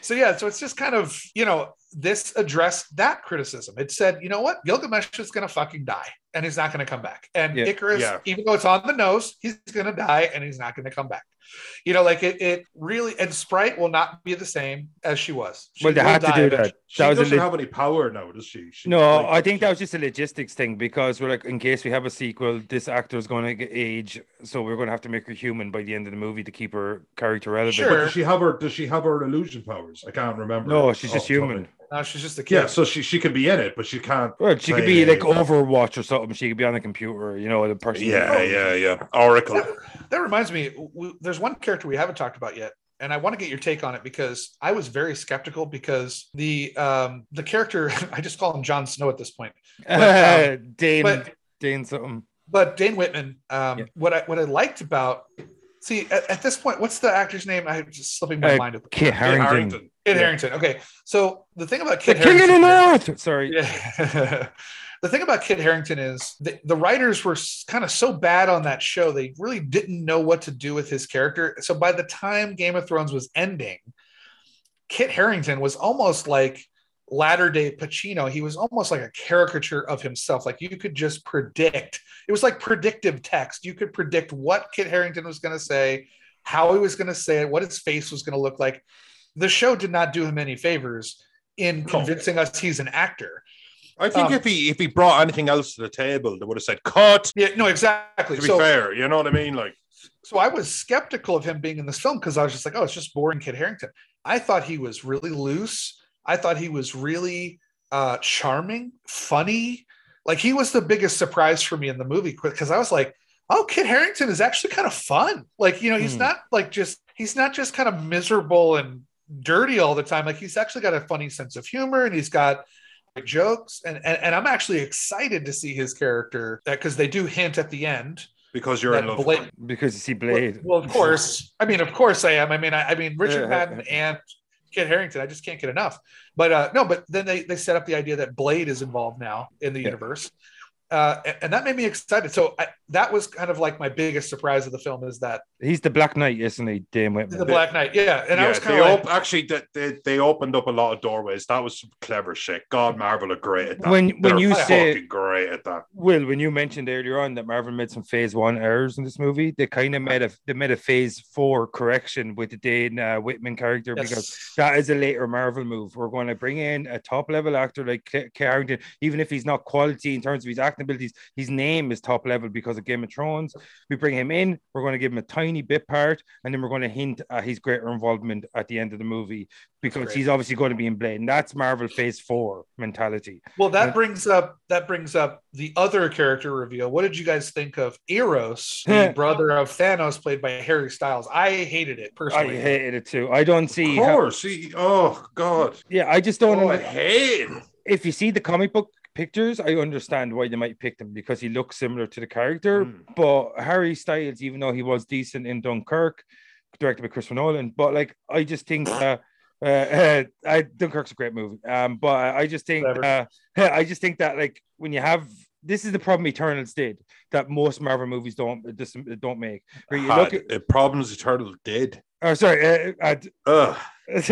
So it's just kind of, you know, this addressed that criticism. It said, you know what? Gilgamesh is going to fucking die and he's not going to come back. And Ikaris, even though it's on the nose, he's going to die and he's not going to come back. You know, like it really, and Sprite will not be the same as she was. She they had to do that. She doesn't have any power now, does she? I think that was just a logistics thing, because we're like, in case we have a sequel, this actor is going to age, so we're going to have to make her human by the end of the movie to keep her character relevant. Sure. But does she have her illusion powers? I can't remember. No, she's just human. No, she's just a kid. Yeah, so she could be in it, but she can't. Well, she could be like Overwatch or something. She could be on the computer, you know, the person. Yeah. Oracle. That reminds me, there's one character we haven't talked about yet, and I want to get your take on it, because I was very skeptical, because the character, I just call him Jon Snow at this point. But, Dane something. But Dane Whitman, what I liked about, see, at this point, what's the actor's name? I'm just slipping my mind. Kit Harington. Kit Harington. Okay, so the thing about Kit Harington, King of the North. Sorry. Yeah. The thing about Kit Harington is the writers were kind of so bad on that show, they really didn't know what to do with his character. So by the time Game of Thrones was ending, Kit Harington was almost like latter-day Pacino. He was almost like a caricature of himself. Like, you could just predict. It was like predictive text. You could predict what Kit Harington was going to say, how he was going to say it, what his face was going to look like. The show did not do him any favors in convincing us he's an actor. I think if he brought anything else to the table, they would have said, cut. Yeah, no, exactly. To be fair, you know what I mean? Like, so I was skeptical of him being in this film, because I was just like, oh, it's just boring Kit Harington. I thought he was really loose. I thought he was really charming, funny. Like, he was the biggest surprise for me in the movie, because I was like, oh, Kit Harington is actually kind of fun. Like, you know, he's not just kind of miserable and dirty all the time. Like, he's actually got a funny sense of humor, and he's got jokes, and I'm actually excited to see his character, because they do hint at the end, because you're in love, because you see Blade. Well, of course. I mean, of course I am. I mean Richard Madden and Kit Harington, I just can't get enough. But but then they set up the idea that Blade is involved now in the universe, and that made me excited. So that was kind of like my biggest surprise of the film, is that he's the Black Knight, isn't he? Dame Whitman. The Black Knight, yeah. And I was kind of like, actually, they opened up a lot of doorways. That was some clever shit. God, Marvel are great at that. When you say fucking great at that, Will, when you mentioned earlier on that Marvel made some Phase 1 errors in this movie, they kind of made a Phase 4 correction with the Dane Whitman character, because that is a later Marvel move. We're going to bring in a top level actor like Kit Harington, even if he's not quality in terms of his acting abilities, his name is top level because of Game of Thrones. We bring him in, we're going to give him a tiny bit part, and then we're going to hint at his greater involvement at the end of the movie, because he's obviously going to be in Blade. And that's Marvel Phase 4 mentality. Well, that brings up the other character reveal. What did you guys think of Eros, the brother of Thanos, played by Harry Styles? I hated it personally. I hated it too. I don't see. Of course. Oh God. Yeah, I just don't. I hate it. If you see the comic book pictures, I understand why they might pick him, because he looks similar to the character. But Harry Styles, even though he was decent in Dunkirk, directed by Christopher Nolan, but like, I just think Dunkirk's a great movie. But I just think that like, when you have, this is the problem Eternals did that most Marvel movies don't make. You look at the problems Eternals did. Oh, sorry. The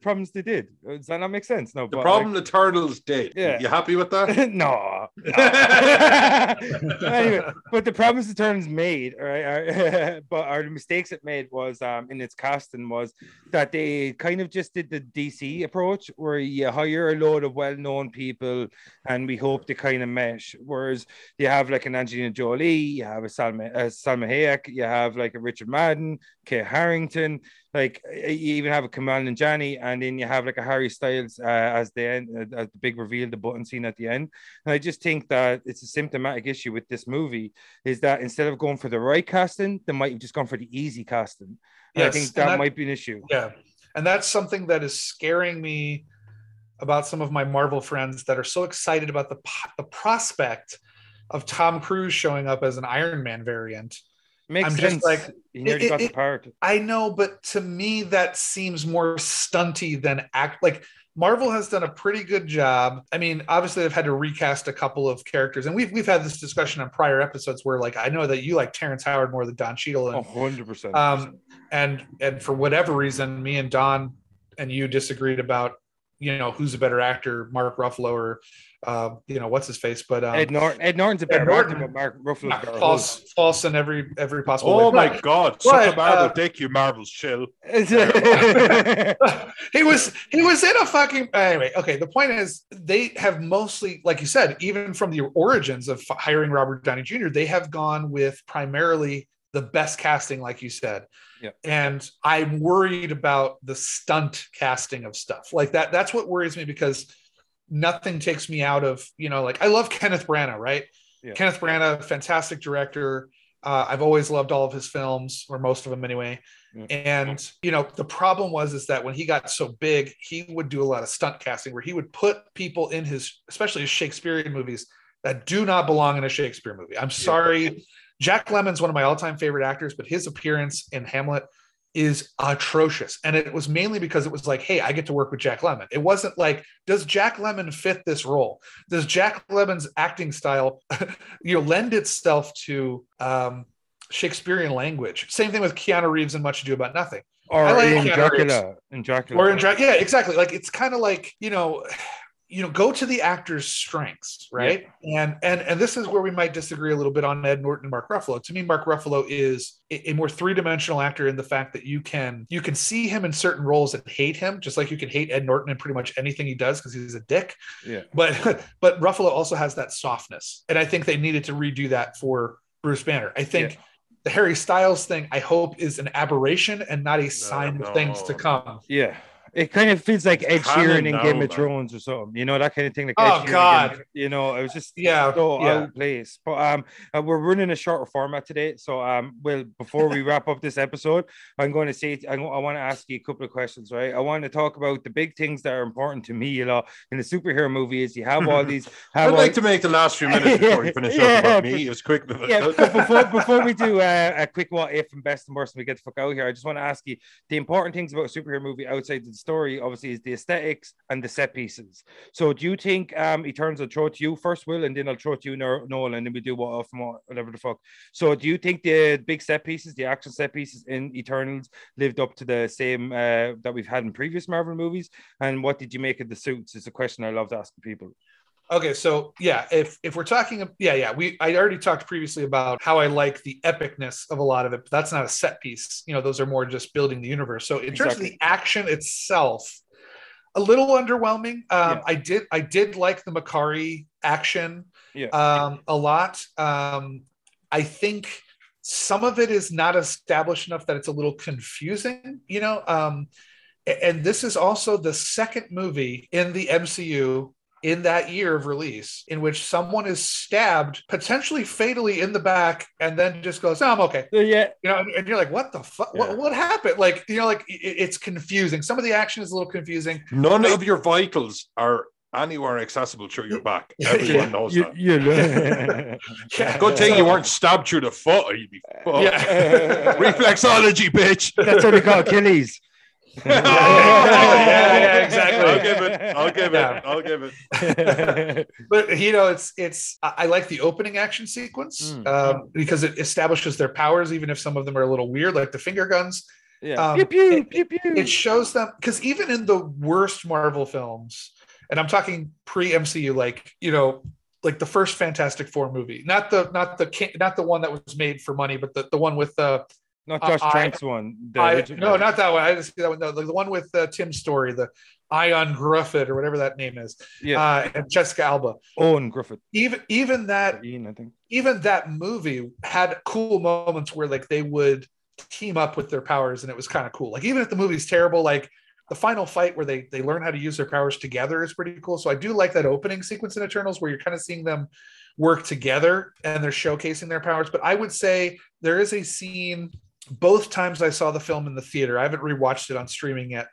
problems they did. Does that not make sense? No, the problem the Turtles did. Yeah. You happy with that? No. Anyway, but the problems the terms made, right, but our mistakes it made was in its casting was that they kind of just did the DC approach where you hire a load of well-known people and we hope they kind of mesh. Whereas you have like an Angelina Jolie, you have a Salma Hayek, you have like a Richard Madden, Kit Harington. Like you even have a Kumail Nanjiani, and then you have like a Harry Styles as the end, as the big reveal, the button scene at the end. And I just think that it's a symptomatic issue with this movie is that instead of going for the right casting, they might have just gone for the easy casting. Yes, I think that might be an issue. Yeah, and that's something that is scaring me about some of my Marvel friends that are so excited about the prospect of Tom Cruise showing up as an Iron Man variant. Makes sense. Just like, he nearly got the part. I know, but to me, that seems more stunty than act. Like Marvel has done a pretty good job. I mean, obviously, they've had to recast a couple of characters, and we've had this discussion on prior episodes where, like, I know that you like Terrence Howard more than Don Cheadle, and 100%. And for whatever reason, me and Don and you disagreed about, you know, who's a better actor, Mark Ruffalo or you know, what's his face, but Ed Norton's a better actor, but Mark Ruffalo's better. False in every possible way. Oh my God, Superman will take you Marvel's chill. he was in a fucking anyway. Okay, the point is they have mostly, like you said, even from the origins of hiring Robert Downey Jr., they have gone with primarily the best casting, like you said. Yeah. And I'm worried about the stunt casting of stuff like that. That's what worries me, because nothing takes me out of, you know, like I love Kenneth Branagh, right? Yeah. Kenneth Branagh, fantastic director. I've always loved all of his films, or most of them anyway. Mm-hmm. And, you know, the problem is that when he got so big, he would do a lot of stunt casting where he would put people in his, especially his Shakespearean movies, that do not belong in a Shakespeare movie. I'm sorry. Yeah. Jack Lemmon's one of my all-time favorite actors, but his appearance in Hamlet is atrocious. And it was mainly because it was like, hey, I get to work with Jack Lemmon. It wasn't like, does Jack Lemmon fit this role? Does Jack Lemmon's acting style, you know, lend itself to Shakespearean language? Same thing with Keanu Reeves in Much Ado About Nothing. Or like in Dracula. Or in Dracula. Yeah, exactly. Like, it's kind of like, you know, go to the actor's strengths, right? Yeah. And this is where we might disagree a little bit on Ed Norton and Mark Ruffalo. To me, Mark Ruffalo is a more three-dimensional actor in the fact that you can see him in certain roles and hate him, just like you can hate Ed Norton in pretty much anything he does because he's a dick. Yeah. But Ruffalo also has that softness, and I think they needed to redo that for Bruce Banner. I think the Harry Styles thing, I hope, is an aberration and not a sign of things to come. Yeah. It kind of feels like Ed Sheeran in Game of Thrones or something, you know, that kind of thing. Like, oh, God. You know, it was just out of place. But we're running a shorter format today. So, well, before we wrap up this episode, I'm going to say, I want to ask you a couple of questions, right? I want to talk about the big things that are important to me, you know, in the superhero movie is you have all these. I'd like to make the last few minutes before we finish up about me. It was quick. But before we do a quick what if and best and worst and we get the fuck out of here, I just want to ask you the important things about a superhero movie outside the story, obviously, is the aesthetics and the set pieces. So do you think Eternals, I'll throw it to you first, Will, and then I'll throw it to you, Noel, and then we do whatever the fuck. So do you think the big set pieces, the action set pieces in Eternals lived up to the same that we've had in previous Marvel movies? And what did you make of the suits is a question I loved asking people. Okay, so yeah, if we're talking, I already talked previously about how I like the epicness of a lot of it, but that's not a set piece. You know, those are more just building the universe. So in terms of the action itself, a little underwhelming. I did like the Makkari action a lot. I think some of it is not established enough that it's a little confusing, you know. And this is also the second movie in the MCU in that year of release in which someone is stabbed potentially fatally in the back and then just goes, oh, I'm okay. Yeah. You know, and you're like, what the fuck? Yeah. What happened? Like, you know, like it's confusing. Some of the action is a little confusing. None of your vitals are anywhere accessible through your back. Everyone knows that. Good thing you weren't stabbed through the foot. You'd be fucked. Reflexology, bitch. That's what they call Achilles. Exactly. I'll give it. But you know, it's. I like the opening action sequence because it establishes their powers, even if some of them are a little weird, like the finger guns. Yeah. Pew, pew, pew, pew. It shows them, because even in the worst Marvel films, and I'm talking pre-MCU, like, you know, like the first Fantastic Four movie, not the one that was made for money, but the one with not Josh Trank's one. No, not that one. I didn't see that one. No, the one with Tim Story, the Ion Gruffit or whatever that name is. Yeah, and Jessica Alba. Owen Gruffit. Even that movie had cool moments where like they would team up with their powers, and it was kind of cool. Like even if the movie's terrible, like the final fight where they learn how to use their powers together is pretty cool. So I do like that opening sequence in Eternals where you're kind of seeing them work together and they're showcasing their powers. But I would say there is a scene both times I saw the film in the theater. I haven't rewatched it on streaming yet.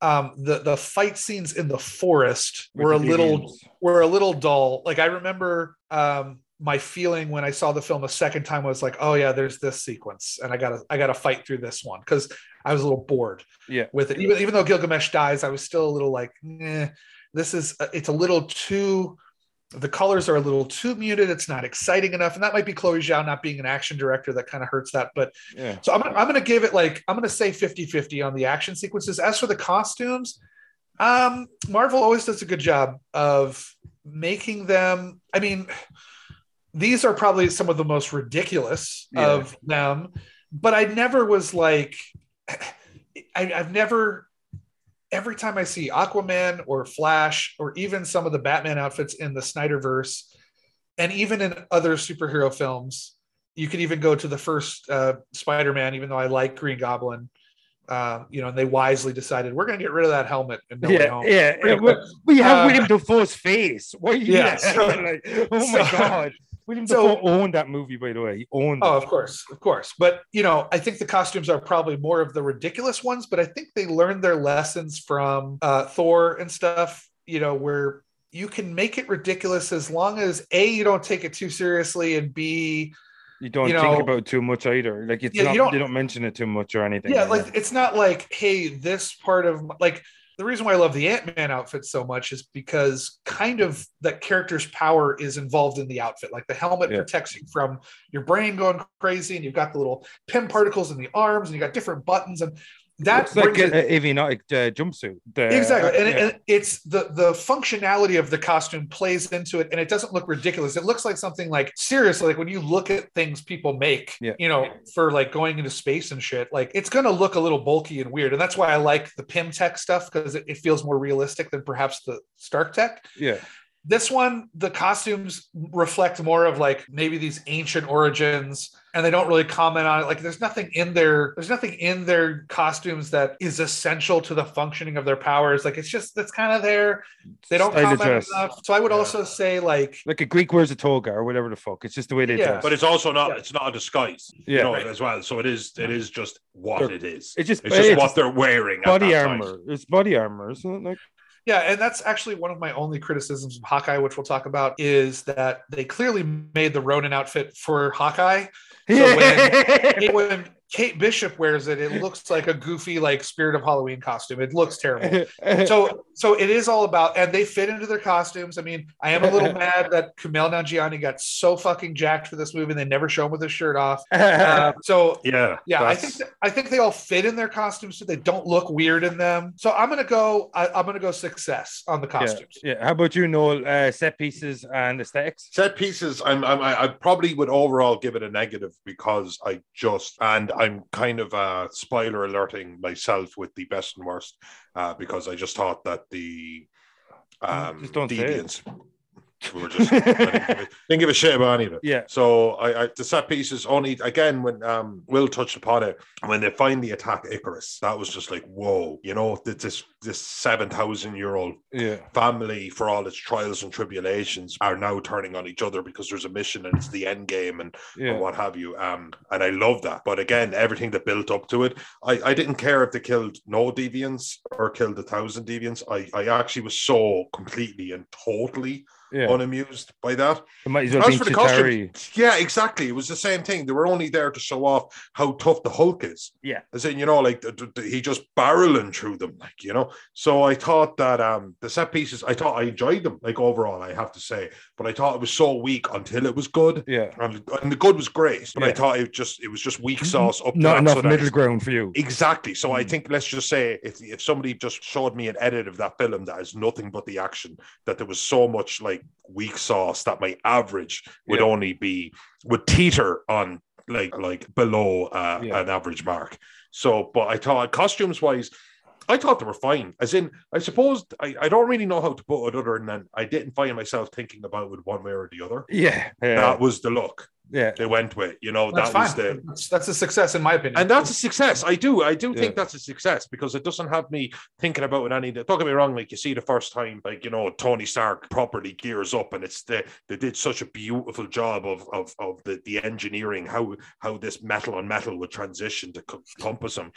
The fight scenes in the forest were a little dull. Like I remember my feeling when I saw the film a second time was like, oh yeah, there's this sequence, and I gotta fight through this one because I was a little bored with it. Even though Gilgamesh dies, I was still a little like, it's a little too. The colors are a little too muted. It's not exciting enough, and that might be Chloe Zhao not being an action director that kind of hurts that. But so I'm gonna give it like I'm gonna say 50-50 on the action sequences. As for the costumes, Marvel always does a good job of making them. I mean, these are probably some of the most ridiculous of them, but I never was like, I've never, every time I see Aquaman or Flash or even some of the Batman outfits in the Snyderverse and even in other superhero films, you could even go to the first Spider-Man, even though I like Green Goblin, and they wisely decided we're going to get rid of that helmet. And we have William Dafoe's face. What? God. William Dafoe owned that movie, by the way. He owned it. Of course. But, I think the costumes are probably more of the ridiculous ones, but I think they learned their lessons from Thor and stuff, where you can make it ridiculous as long as, A, you don't take it too seriously, and B... You don't think about it too much either. Like it's not, you don't mention it too much or anything. Yeah, like it's not like, hey, this part of like the reason why I love the Ant-Man outfit so much is because kind of that character's power is involved in the outfit. Like the helmet protects you from your brain going crazy, and you've got the little pin particles in the arms, and you got different buttons, and that's like an avionic jumpsuit. Exactly, and it's the functionality of the costume plays into it, and it doesn't look ridiculous. It looks like something like seriously, like when you look at things people make, for like going into space and shit, like it's gonna look a little bulky and weird, and that's why I like the Pym-Tech stuff because it feels more realistic than perhaps the Stark Tech. Yeah. This one, the costumes reflect more of like maybe these ancient origins, and they don't really comment on it. Like there's nothing in their costumes that is essential to the functioning of their powers. Like it's just, that's kind of there. They don't comment enough. So I would also say like a Greek wears a toga or whatever the fuck. It's just the way they dress. But it's also not, it's not a disguise as well. So it is just what it is. It's just what they're wearing. Body armor. It's body armor. Isn't it like? Yeah, and that's actually one of my only criticisms of Hawkeye, which we'll talk about, is that they clearly made the Ronin outfit for Hawkeye. So when Kate Bishop wears it, it looks like a goofy, like Spirit of Halloween costume. It looks terrible. So it is all about, and they fit into their costumes. I mean, I am a little mad that Kumail Nanjiani got so fucking jacked for this movie, and they never show him with his shirt off. I think they all fit in their costumes, so they don't look weird in them. So I'm gonna go success on the costumes. Yeah. How about you, Noel? Set pieces and aesthetics. Set pieces. I probably would overall give it a negative because I'm kind of spoiler alerting myself with the best and worst because I just thought that the deviants were just didn't give a shit about any of it. Yeah. So I the set pieces only again when Will touched upon it when they finally attack Ikaris, that was just like whoa, this 7,000-year-old family for all its trials and tribulations are now turning on each other because there's a mission and it's the end game and what have you. And I love that. But again, everything that built up to it, I didn't care if they killed no deviants or killed 1,000 deviants. I actually was so completely and totally unamused by that. As for the costumes, exactly. It was the same thing. They were only there to show off how tough the Hulk is. Yeah. As in, like he just barreling through them, So I thought that the set pieces, I enjoyed them, like overall, I have to say. But I thought it was so weak until it was good. Yeah. And the good was great, but I thought it was just weak sauce up. Not enough middle ground for you. Exactly. So I think let's just say if somebody just showed me an edit of that film that is nothing but the action, that there was so much like weak sauce that my average would only be, would teeter on like below an average mark. So, but I thought costumes wise, I thought they were fine. As in, I suppose I don't really know how to put it other than I didn't find myself thinking about it one way or the other. Yeah. That was the look. Yeah, they went with, you know, that's that was fine. That's a success in my opinion. And that's a success. I do think that's a success because it doesn't have me thinking about it any. Don't get me wrong, like you see the first time, like, you know, Tony Stark properly gears up, and it's they did such a beautiful job of the engineering, how this metal on metal would transition to compass him.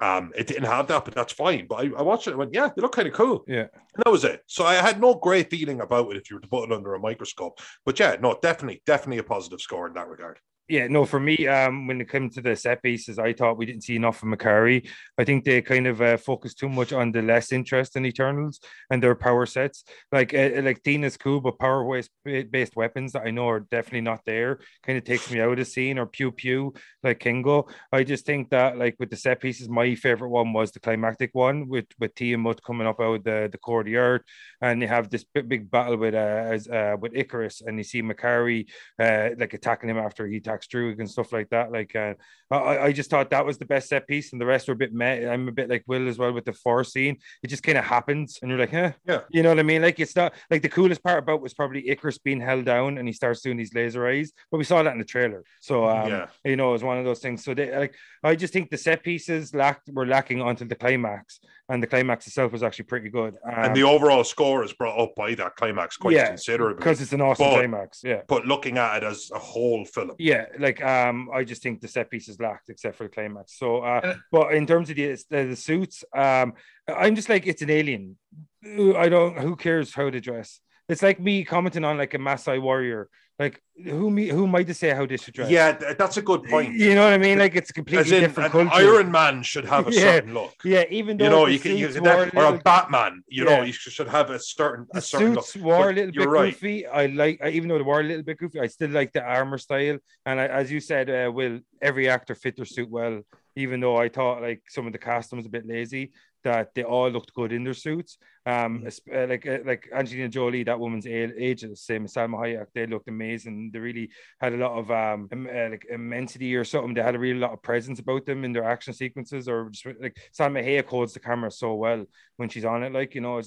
It didn't have that, but that's fine. But I watched it and went, yeah, they look kind of cool. Yeah. And that was it. So I had no great feeling about it if you were to put it under a microscope. But yeah, no, definitely a positive score in that regard. Yeah, no, for me, when it came to the set pieces, I thought we didn't see enough of Makkari. I think they kind of focused too much on the less interest in Eternals and their power sets. Like Dina's cool, but power-based weapons that I know are definitely not there kind of takes me out of the scene, or Pew Pew, like Kingo. I just think that, like, with the set pieces, my favorite one was the climactic one with Tiamat coming up out of the core of the earth, and they have this big battle with Ikaris, and you see Makkari like attacking him after he attacks Druig and stuff like that. Like, I just thought that was the best set piece, and the rest were a bit meh. I'm a bit like Will as well with the far scene. It just kind of happens, and you're like, huh? Yeah. You know what I mean? Like, it's not like the coolest part about was probably Ikaris being held down, and he starts doing these laser eyes. But we saw that in the trailer, so you know, it was one of those things. So they, like, I just think the set pieces were lacking until the climax, and the climax itself was actually pretty good. And the overall score is brought up by that climax quite considerably because it's an awesome climax. Yeah. But looking at it as a whole film, I just think the set pieces lacked, except for the climax. So, but in terms of the suits, I'm just like, it's an alien. Who cares how they dress? It's like me commenting on like a Maasai warrior. Like, who am I to say how they should dress? Yeah, that's a good point. You know what I mean? Like, it's a completely different culture. Iron Man should have a certain look. Yeah, even though, you know, or a Batman, you know, you should have a certain look. The suits were a little bit goofy. Right. Even though they were a little bit goofy, I still like the armor style. And as you said, Will, every actor fit their suit well. Even though I thought like some of the casting was a bit lazy, that they all looked good in their suits. Like Angelina Jolie, that woman's age is the same as Salma Hayek. They looked amazing. They really had a lot of like immensity or something. They had a really lot of presence about them in their action sequences, or just like Salma Hayek holds the camera so well when she's on it. Like, you know,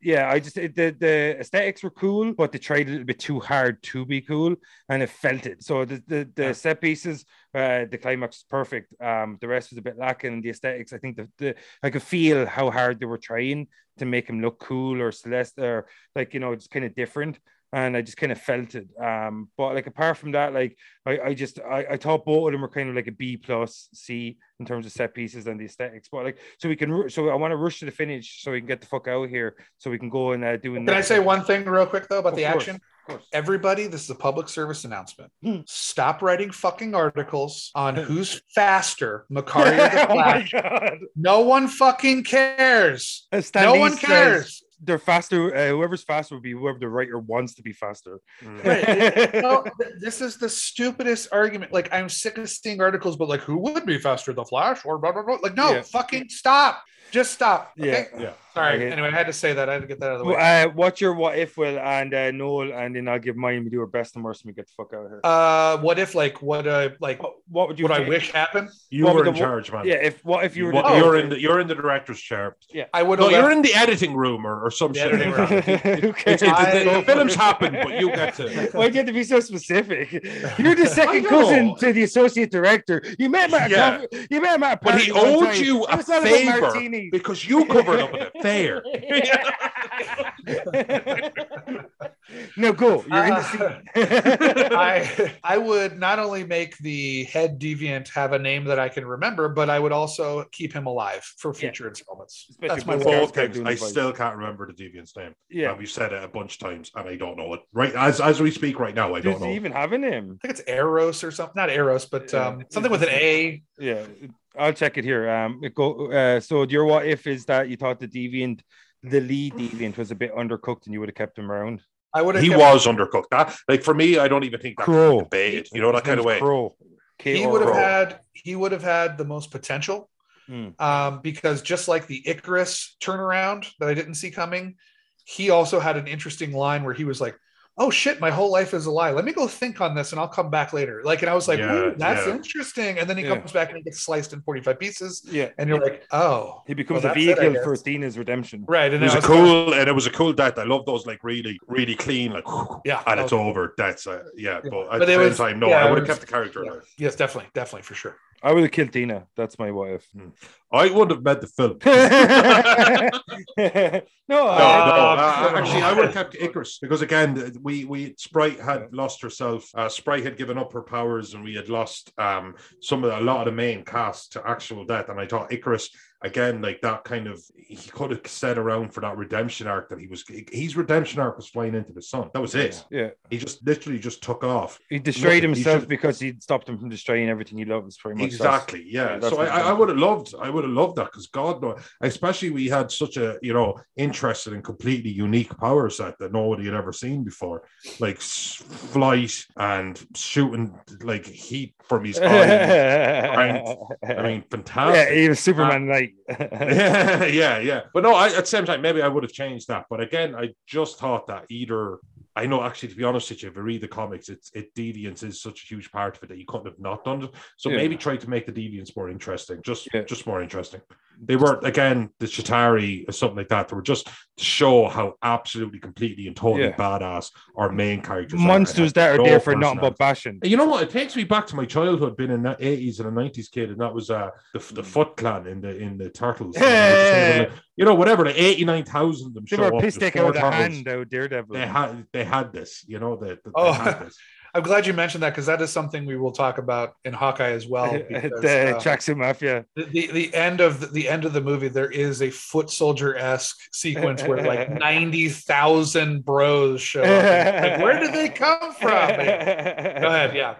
the aesthetics were cool, but they tried a little bit too hard to be cool, and it felt it. So the set pieces, the climax was perfect. The rest was a bit lacking in the aesthetics. I think I could feel how hard they were trying to make him look cool or celestial, or like, you know, it's kind of different. And I just kind of felt it. But like apart from that, like I thought both of them were kind of like a B+C in terms of set pieces and the aesthetics. But like, so I want to rush to the finish so we can get the fuck out of here, so we can go and do. Can I say one thing real quick though about the action? Everybody, this is a public service announcement. Stop writing fucking articles on who's faster, Makkari or the Flash. Oh my God. No one fucking cares. No one cares. They're faster. Whoever's faster would be whoever the writer wants to be faster. Right. No, this is the stupidest argument. Like, I'm sick of seeing articles, but like, who would be faster, the Flash or blah blah blah? Like, no, fucking stop. Just stop. Okay? Yeah. Sorry. Anyway, I had to say that. I had to get that out of the way. What's your what if, Will, and Noel, and then I'll give mine. We do our best and worst, and we get the fuck out of here. What if, like, what would you? What I wish happened? You were in charge, man. Yeah. You're in the director's chair. Yeah. I would. No, you're in the editing room or some shit. The films happen, but you get to. Why do you have to be so specific? You're the second cousin to the associate director. You met him. Yeah. You met him at a party. But he owed you a favor because you covered up an affair. No, go. You're in the scene. I would not only make the head deviant have a name that I can remember, but I would also keep him alive for future installments. That's my whole thing. I still can't remember the deviant's name. Yeah, we've said it a bunch of times, and I don't know it. Right as we speak right now, I don't know. Does he even have a name? I think it's Eros or something. Not Eros, but something with an A. Yeah, I'll check it here. So your what if is that you thought the lead deviant was a bit undercooked, and you would have kept him around. He was undercooked. That, like, for me, I don't even think that's a debate. You know, that kind of way. He would have had the most potential, because just like the Ikaris turnaround that I didn't see coming, he also had an interesting line where he was like, oh shit, my whole life is a lie. Let me go think on this and I'll come back later. Like, and I was like, ooh, that's interesting. And then he comes back and he gets sliced in 45 pieces. Yeah. And you're like, oh. He becomes a vehicle for Athena's redemption. Right. And it was a cool, like, and it was a cool death. I love those, like, really, really clean, like, and it's over. That's, yeah. But at the same time, no, I would have kept the character alive. Yes, definitely. Definitely, for sure. I would have killed Dina. That's my wife. I would have met the film. Actually, I would have kept Ikaris, because again, we Sprite had lost herself. Sprite had given up her powers, and we had lost a lot of the main cast to actual death. And I thought Ikaris, again, like that kind of, he could have sat around for that redemption arc that he was. His redemption arc was flying into the sun. That was it. Yeah. He just literally just took off. He destroyed himself because he stopped him from destroying everything he loves. Pretty much. Exactly. Yeah. So I would have loved that, because God knows, especially we had such a interesting and completely unique power set that nobody had ever seen before, like flight and shooting like heat from his eyes. I mean, fantastic. Yeah, he was Superman. But no, at the same time, maybe I would have changed that. But again, I just thought that either. I know, actually, to be honest with you, if you read the comics, deviance is such a huge part of it that you couldn't have not done it. So maybe try to make the deviance more interesting, just more interesting. They weren't, again, the Chitauri or something like that. They were just to show how absolutely, completely, and totally badass our main characters monsters are. That are there for nothing but bashing. You know what? It takes me back to my childhood, being in the 80s and the 90s kid, and that was the Foot Clan in the Turtles. Hey! Whatever, the 89,000 of them show up. They were pissed out of the hand, though, Daredevil. They had this, I'm glad you mentioned that, because that is something we will talk about in Hawkeye as well. Because, the Chaxi Mafia. The end of the movie, there is a Foot Soldier-esque sequence where like 90,000 bros show up. Like, where did they come from? Man? Go ahead, yeah.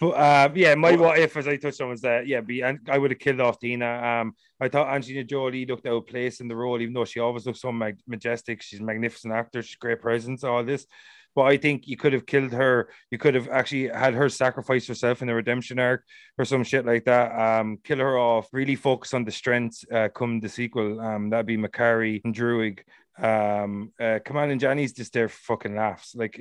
But, my what if, as I touched on, was that I would have killed off Dina. I thought Angelina Jolie looked out of place in the role, even though she always looks so majestic. She's a magnificent actor. She's great presence. All this. But I think you could have killed her. You could have actually had her sacrifice herself in the redemption arc or some shit like that. Kill her off. Really focus on the strengths come the sequel. That'd be Makkari and Druig. Kumail Nanjiani's just there for fucking laughs. Like,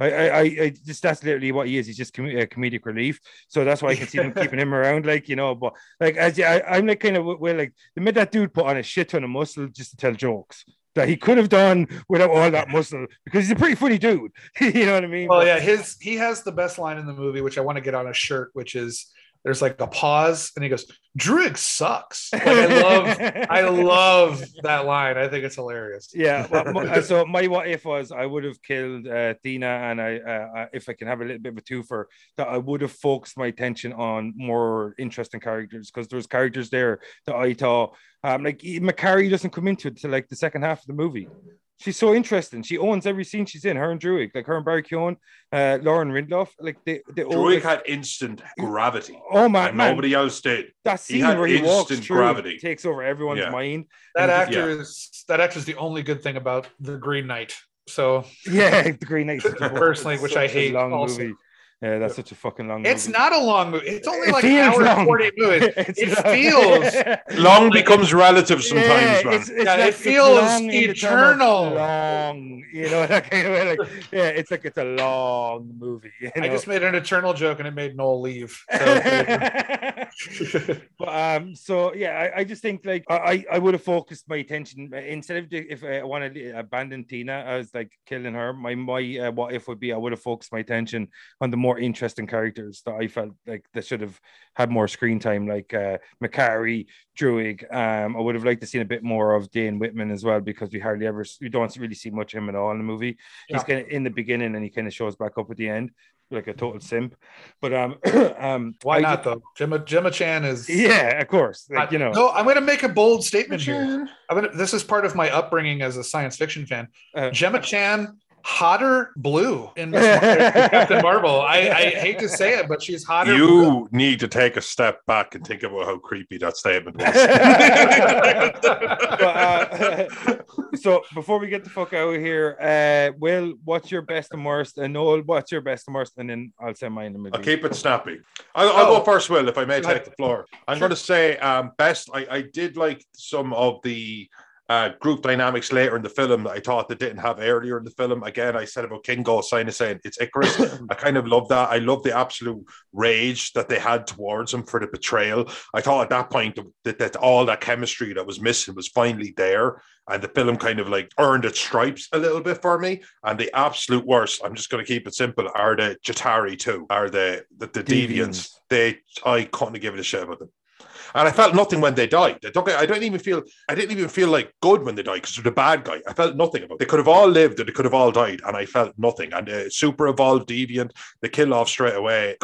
I just that's literally what he is. He's just comedic relief. So that's why I can see them keeping him around. Like, but like as I'm like kind of where like the minute that dude put on a shit ton of muscle just to tell jokes that he could have done without all that muscle, because he's a pretty funny dude. You know what I mean? Well, yeah, he has the best line in the movie, which I want to get on a shirt, which is. There's like a pause, and he goes, "Druig sucks." Like, I love that line. I think it's hilarious. Yeah. So my what if was I would have killed Dina, and I if I can have a little bit of a twofer, that I would have focused my attention on more interesting characters, because there's characters there that I thought like Makkari doesn't come into it till like the second half of the movie. She's so interesting. She owns every scene she's in. Her and Druig, like her and Barry Keoghan, Lauren Rindloff, like they Druig had instant gravity. Oh man, nobody else did. That scene where he walks through takes over everyone's mind. That actor is the only good thing about The Green Knight. So The Green Knight, personally, which I hate. Movie. Yeah, that's such a fucking long movie. It's not a long movie. It's only like an hour and 40 minutes. It feels... Long becomes relative sometimes, man. It feels eternal. Long, that kind of way. Like, it's like it's a long movie. I just made an eternal joke, and it made Noel leave. I just think, like, I would have focused my attention. Instead of, if I wanted to abandon Tina, I was, like, killing her. My what if would be, I would have focused my attention on the more interesting characters that I felt like they should have had more screen time, like Makkari, Druig. I would have liked to see a bit more of Dane Whitman as well, because we don't really see much of him at all in the movie. Yeah. He's kind of in the beginning, and he kind of shows back up at the end like a total simp. But why not though? Gemma Chan is of course. Like, No, I'm going to make a bold statement here. This is part of my upbringing as a science fiction fan. Gemma Chan. Hotter blue in Captain Marvel. I hate to say it, but she's hotter. You need to take a step back and think about how creepy that statement was. So before we get the fuck out of here, Will, what's your best and worst? And Noel, what's your best and worst? And then I'll say mine. I'll keep it snappy. I'll go first, Will, if I may take the floor. I'm going to say best. I did like some of the group dynamics later in the film that I thought they didn't have earlier in the film. Again, I said about Kingo saying it's Ikaris. I kind of love that. I love the absolute rage that they had towards him for the betrayal. I thought at that point that all that chemistry that was missing was finally there, and the film kind of like earned its stripes a little bit for me. And the absolute worst, I'm just going to keep it simple, are the Jatari 2, are the deviants. I couldn't give it a shit about them. And I felt nothing when they died. I didn't even feel like good when they died because they're the bad guy. I felt nothing about it. They could have all lived or they could have all died, and I felt nothing. And the super evolved deviant, they kill off straight away.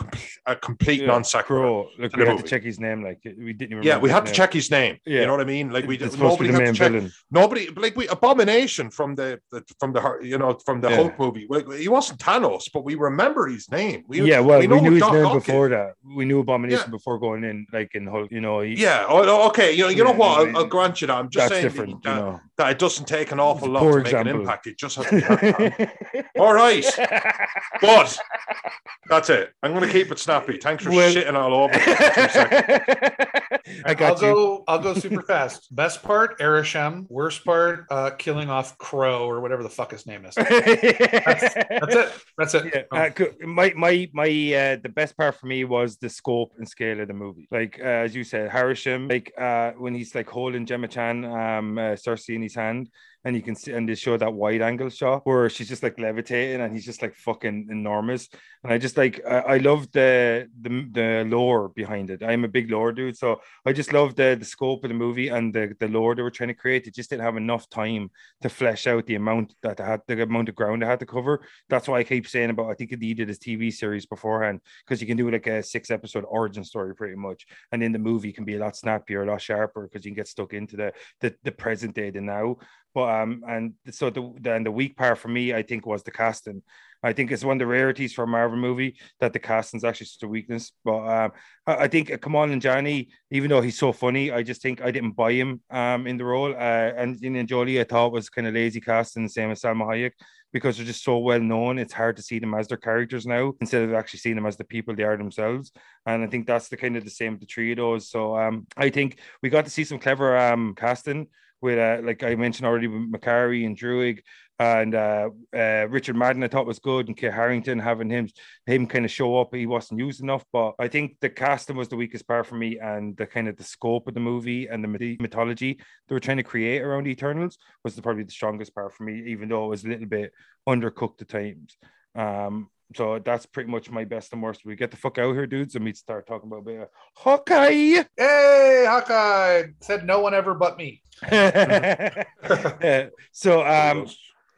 A complete non-sacro. Look, we had to check his name. Like we didn't even. Yeah, we had to check his name. Yeah. You know what I mean? Like nobody had to check. Villain. Nobody like Abomination from the Hulk movie. Like, he wasn't Thanos, but we remember his name. We knew his name before that. We knew Abomination before going in, like in Hulk. You know. You know what? I'll grant you that. I'm just saying that it doesn't take an awful lot to make an impact. It just has to be all right. But that's it. I'm going to keep it snappy. Thanks for shitting all over. I'll go super fast. Best part, Arishem. Worst part, killing off Crow or whatever the fuck his name is. That's it. Yeah. My the best part for me was the scope and scale of the movie. Like as you said, Arishem, like when he's like holding Gemma Chan, Sersi in his hand. And you can see, and they show that wide angle shot where she's just like levitating, and he's just like fucking enormous. And I just like, I love the lore behind it. I'm a big lore dude, so I just love the scope of the movie and the lore they were trying to create. They just didn't have enough time to flesh out the amount of ground they had to cover. That's why I keep saying about. I think they did this TV series beforehand because you can do like a 6-episode origin story pretty much, and then the movie can be a lot snappier, a lot sharper because you can get stuck into the present day, the now. But and so the weak part for me, I think, was the casting. I think it's one of the rarities for a Marvel movie that the casting's actually such a weakness. But I think Kumail Nanjiani, even though he's so funny, I just think I didn't buy him in the role. And Jolie, I thought, was kind of lazy casting, the same as Salma Hayek, because they're just so well known. It's hard to see them as their characters now instead of actually seeing them as the people they are themselves. And I think that's the kind of the same with the three of those. So I think we got to see some clever casting. With like I mentioned already, with Makkari and Druig and Richard Madden, I thought was good, and Kit Harington, having him kind of show up. He wasn't used enough, but I think the casting was the weakest part for me, and the kind of the scope of the movie and the mythology they were trying to create around the Eternals was probably the strongest part for me, even though it was a little bit undercooked at times. So that's pretty much my best and worst. We get the fuck out of here, dudes, and we start talking about a bit of Hawkeye. Hey, Hawkeye! Said no one ever but me. So,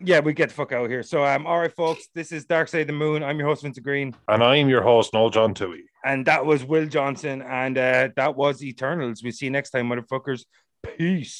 yeah, we get the fuck out of here. So, all right, folks, this is Dark Side of the Moon. I'm your host, Vincent Green. And I'm your host, Noel John Tully. And that was Will Johnson, and that was Eternals. We'll see you next time, motherfuckers. Peace.